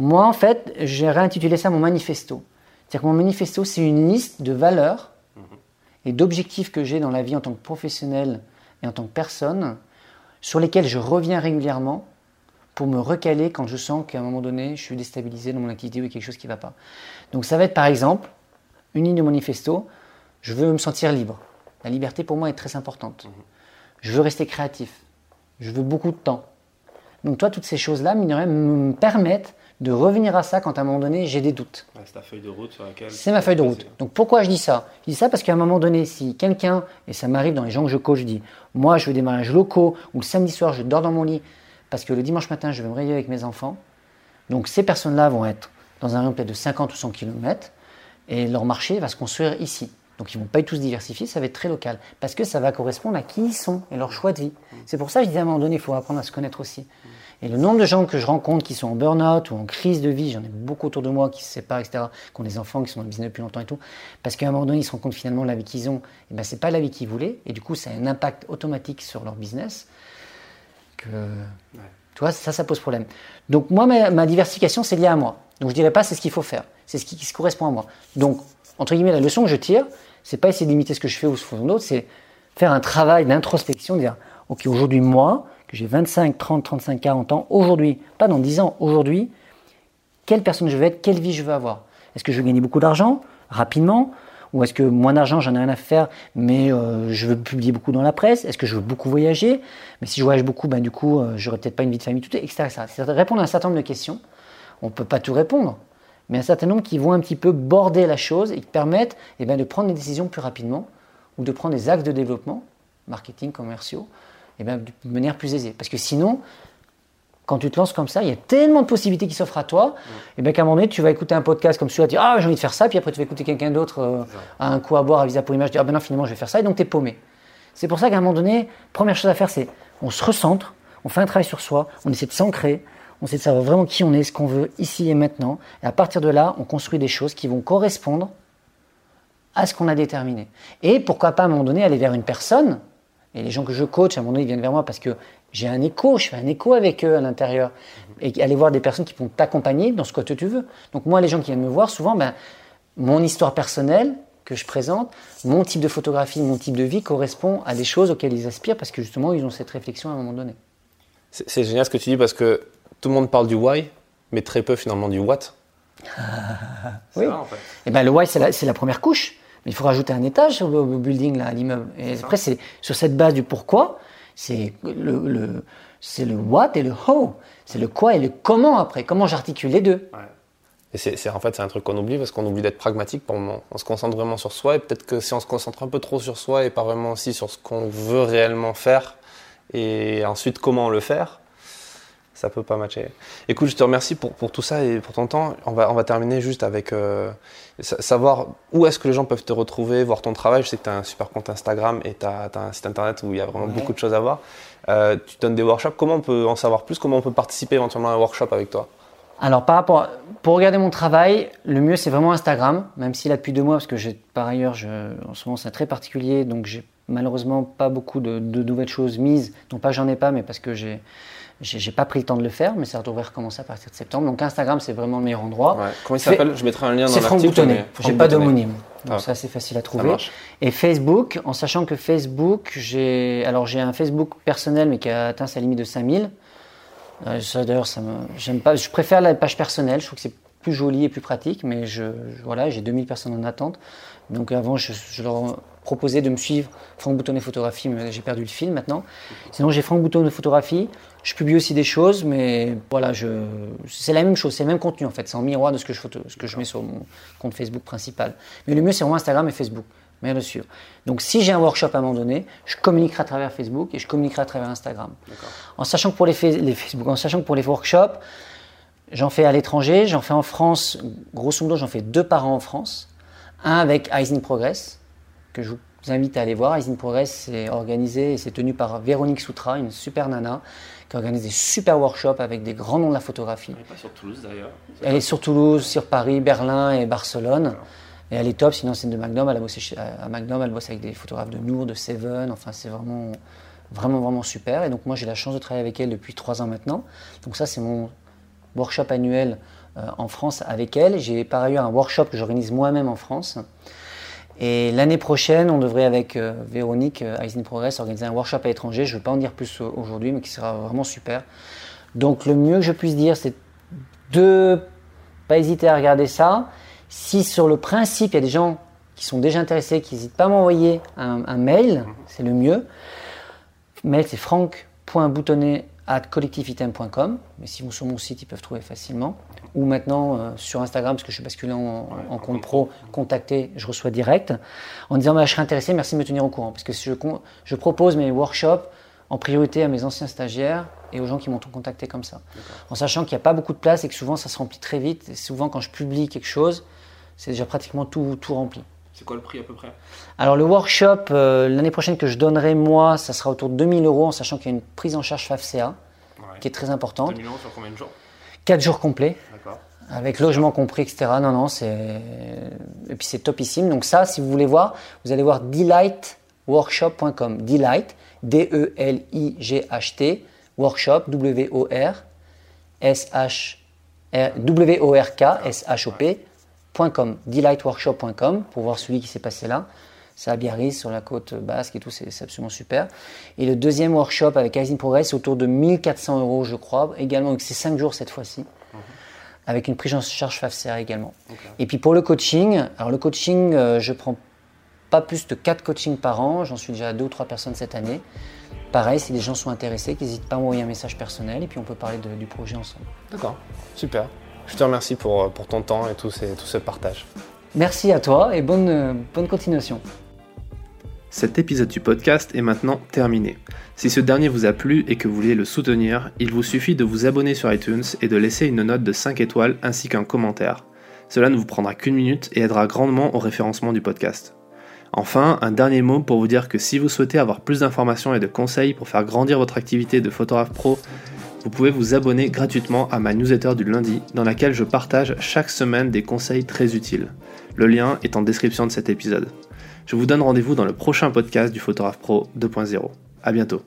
Moi, en fait, j'ai réintitulé ça mon manifesto. C'est-à-dire que mon manifesto, c'est une liste de valeurs et d'objectifs que j'ai dans la vie en tant que professionnel et en tant que personne, sur lesquels je reviens régulièrement pour me recaler quand je sens qu'à un moment donné, je suis déstabilisé dans mon activité ou quelque chose qui ne va pas. Donc, ça va être, par exemple, une ligne de manifesto, je veux me sentir libre. La liberté, pour moi, est très importante. Je veux rester créatif. Je veux beaucoup de temps. Donc, toi, toutes ces choses-là, mine de rien, me permettent de revenir à ça quand, à un moment donné, j'ai des doutes. Ah, c'est ta feuille de route sur laquelle... C'est ma feuille de route. Donc, pourquoi je dis ça ? Je dis ça parce qu'à un moment donné, si quelqu'un, et ça m'arrive dans les gens que je coach, je dis « Moi, je veux des mariages locaux, ou le samedi soir, je dors dans mon lit, parce que le dimanche matin, je vais me réveiller avec mes enfants. » Donc, ces personnes-là vont être dans un rayon peut-être de cinquante ou cent kilomètres, et leur marché va se construire ici. Donc, ils ne vont pas tous diversifier, ça va être très local. Parce que ça va correspondre à qui ils sont et leur choix de vie. C'est pour ça que je disais à un moment donné, il faut apprendre à se connaître aussi. Et le nombre de gens que je rencontre qui sont en burn-out ou en crise de vie, j'en ai beaucoup autour de moi qui se séparent, et cetera, qui ont des enfants, qui sont dans le business depuis longtemps et tout. Parce qu'à un moment donné, ils se rendent compte finalement la vie qu'ils ont, et ben, ce n'est pas la vie qu'ils voulaient. Et du coup, ça a un impact automatique sur leur business. Que... Ouais. Tu vois, ça, ça pose problème. Donc, moi, ma, ma diversification, c'est lié à moi. Donc, je ne dirais pas c'est ce qu'il faut faire. C'est ce qui, qui se correspond à moi. Donc, entre guillemets, la leçon que je tire, c'est pas essayer d'imiter ce que je fais ou ce que font d'autres, c'est faire un travail d'introspection, dire « Ok, aujourd'hui, moi, que j'ai vingt-cinq, trente, trente-cinq, quarante ans, aujourd'hui, pas dans dix ans, aujourd'hui, quelle personne je veux être, quelle vie je veux avoir ? Est-ce que je veux gagner beaucoup d'argent, rapidement ? Ou est-ce que moins d'argent, j'en ai rien à faire, mais euh, je veux publier beaucoup dans la presse ? Est-ce que je veux beaucoup voyager ? Mais si je voyage beaucoup, ben, du coup, euh, j'aurai peut-être pas une vie de famille, tout, et cetera et cetera » C'est répondre à un certain nombre de questions. On ne peut pas tout répondre. Mais un certain nombre qui vont un petit peu border la chose et qui permettent eh bien, de prendre des décisions plus rapidement ou de prendre des axes de développement, marketing, commerciaux, eh bien, de manière plus aisée. Parce que sinon, quand tu te lances comme ça, il y a tellement de possibilités qui s'offrent à toi eh bien, qu'à un moment donné, tu vas écouter un podcast comme celui-là, tu dis « Ah, j'ai envie de faire ça », puis après tu vas écouter quelqu'un d'autre euh, à un coup à boire, à visa pour image, tu dis « Ah ben non, finalement, je vais faire ça », et donc tu es paumé. C'est pour ça qu'à un moment donné, première chose à faire, c'est on se recentre, on fait un travail sur soi, on essaie de s'ancrer, on sait de savoir vraiment qui on est, ce qu'on veut, ici et maintenant. Et à partir de là, on construit des choses qui vont correspondre à ce qu'on a déterminé. Et pourquoi pas, à un moment donné, aller vers une personne. Et les gens que je coach, à un moment donné, ils viennent vers moi parce que j'ai un écho, je fais un écho avec eux à l'intérieur. Et aller voir des personnes qui vont t'accompagner dans ce que tu veux. Donc moi, les gens qui viennent me voir, souvent, ben, mon histoire personnelle que je présente, mon type de photographie, mon type de vie correspond à des choses auxquelles ils aspirent parce que justement, ils ont cette réflexion à un moment donné. C'est, c'est génial ce que tu dis parce que tout le monde parle du why, mais très peu finalement du what. C'est oui. Vrai, en fait. Et ben, le why, c'est la, c'est la première couche. Mais il faut rajouter un étage au, au building, là, à l'immeuble. Et c'est après, ça. C'est sur cette base du pourquoi, c'est le, le, c'est le what et le how. C'est le quoi et le comment après. Comment j'articule les deux. Ouais. Et c'est, c'est, en fait, c'est un truc qu'on oublie parce qu'on oublie d'être pragmatique pour le moment. On se concentre vraiment sur soi et peut-être que si on se concentre un peu trop sur soi et pas vraiment aussi sur ce qu'on veut réellement faire et ensuite comment le faire, ça peut pas matcher. Écoute, je te remercie pour, pour tout ça et pour ton temps. On va, on va terminer juste avec euh, savoir où est-ce que les gens peuvent te retrouver, voir ton travail. Je sais que tu as un super compte Instagram et tu as un site internet où il y a vraiment ouais. beaucoup de choses à voir. Euh, tu donnes des workshops. Comment on peut en savoir plus ? Comment on peut participer éventuellement à un workshop avec toi ? Alors, par rapport à, pour regarder mon travail, le mieux, c'est vraiment Instagram, même si là, depuis deux mois, parce que j'ai, par ailleurs, je, en ce moment, c'est très particulier. Donc, j'ai malheureusement pas beaucoup de, de nouvelles choses mises. Non pas j'en ai pas, mais parce que j'ai... J'ai, j'ai pas pris le temps de le faire, mais ça devrait recommencer à partir de septembre. Donc Instagram, c'est vraiment le meilleur endroit. Ouais. Comment il s'appelle ? Fait, je mettrai un lien dans l'article. C'est Franck Boutonnet. J'ai pas d'homonyme, donc ah. ça c'est facile à trouver. Et Facebook, en sachant que Facebook, j'ai alors j'ai un Facebook personnel mais qui a atteint sa limite de cinq mille. Euh, J'adore, ça me... j'aime pas. Je préfère la page personnelle, je trouve que c'est plus joli et plus pratique, mais je, je, voilà, j'ai deux mille personnes en attente. Donc avant, je, je leur proposais de me suivre Franck Boutonnet Photographie, mais j'ai perdu le fil maintenant. Sinon, j'ai Franck Boutonnet Photographie. Je publie aussi des choses, mais voilà, je, c'est la même chose, c'est le même contenu en fait. C'est en miroir de ce que je, photo, ce que je mets sur mon compte Facebook principal. Mais le mieux, c'est vraiment Instagram et Facebook. Bien sûr. Donc, si j'ai un workshop à un moment donné, je communiquerai à travers Facebook et je communiquerai à travers Instagram. En sachant que pour les, fa- les Facebook, en sachant que pour les workshops, j'en fais à l'étranger, j'en fais en France. Grosso modo, j'en fais deux par an en France. Un avec Eyes in Progress, que je vous invite à aller voir. Eyes in Progress, c'est organisé et c'est tenu par Véronique Soutra, une super nana, qui organise des super workshops avec des grands noms de la photographie. Elle n'est pas sur Toulouse d'ailleurs. C'est Elle est sur Toulouse, sur Paris, Berlin et Barcelone. Alors. Et elle est top, sinon c'est de Magnum, elle a bossé chez, à Magnum, elle bosse avec des photographes de Nour, de Seven, enfin c'est vraiment, vraiment, vraiment super. Et donc moi j'ai la chance de travailler avec elle depuis trois ans maintenant. Donc ça c'est mon workshop annuel euh, en France avec elle. J'ai par ailleurs un workshop que j'organise moi-même en France. Et l'année prochaine, on devrait avec euh, Véronique, euh, Eyes in Progress, organiser un workshop à l'étranger. Je ne veux pas en dire plus aujourd'hui, mais qui sera vraiment super. Donc le mieux que je puisse dire, c'est de pas hésiter à regarder ça. Si sur le principe, il y a des gens qui sont déjà intéressés, qui n'hésitent pas à m'envoyer un, un mail, c'est le mieux. Le mail, c'est franck point boutonnet arobase collectif item point com. Mais si vous sur mon site, ils peuvent trouver facilement. Ou maintenant, euh, sur Instagram, parce que je suis basculé en, en, en compte pro, contacté, je reçois direct. En disant, bah, je serais intéressé, merci de me tenir au courant. Parce que si je, je propose mes workshops en priorité à mes anciens stagiaires et aux gens qui m'ont contacté comme ça. D'accord. En sachant qu'il n'y a pas beaucoup de place et que souvent, ça se remplit très vite. Et souvent, quand je publie quelque chose, c'est déjà pratiquement tout, tout rempli. C'est quoi le prix à peu près ? Alors le workshop, euh, l'année prochaine que je donnerai moi, ça sera autour de deux mille euros, en sachant qu'il y a une prise en charge F A F C A, ouais, qui est très importante. deux mille euros sur combien de jours ? quatre jours complets. D'accord. Avec c'est logement ça. compris, et cetera. Non, non, c'est... Et puis c'est topissime. Donc ça, si vous voulez voir, vous allez voir Delight Workshop point com. Delight, D E L I G H T, Workshop, W O R S H W O R K S H O P Delight Workshop point com pour voir celui qui s'est passé là. C'est à Biarritz, sur la côte basque et tout, c'est, c'est absolument super. Et le deuxième workshop avec Eyes in Progress, c'est autour de mille quatre cents euros, je crois, également. C'est cinq jours cette fois-ci, mm-hmm. avec une prise en charge F A F C A également. Okay. Et puis pour le coaching, alors le coaching, euh, je ne prends pas plus de quatre coachings par an, j'en suis déjà à deux ou trois personnes cette année. Pareil, si les gens sont intéressés, qu'ils n'hésitent pas à m'envoyer un message personnel et puis on peut parler de, du projet ensemble. D'accord, super. Je te remercie pour, pour ton temps et tout, ces, tout ce partage. Merci à toi et bonne, bonne continuation. Cet épisode du podcast est maintenant terminé. Si ce dernier vous a plu et que vous voulez le soutenir, il vous suffit de vous abonner sur iTunes et de laisser une note de cinq étoiles ainsi qu'un commentaire. Cela ne vous prendra qu'une minute et aidera grandement au référencement du podcast. Enfin, un dernier mot pour vous dire que si vous souhaitez avoir plus d'informations et de conseils pour faire grandir votre activité de photographe pro, vous pouvez vous abonner gratuitement à ma newsletter du lundi, dans laquelle je partage chaque semaine des conseils très utiles. Le lien est en description de cet épisode. Je vous donne rendez-vous dans le prochain podcast du Photographe Pro deux point zéro. À bientôt.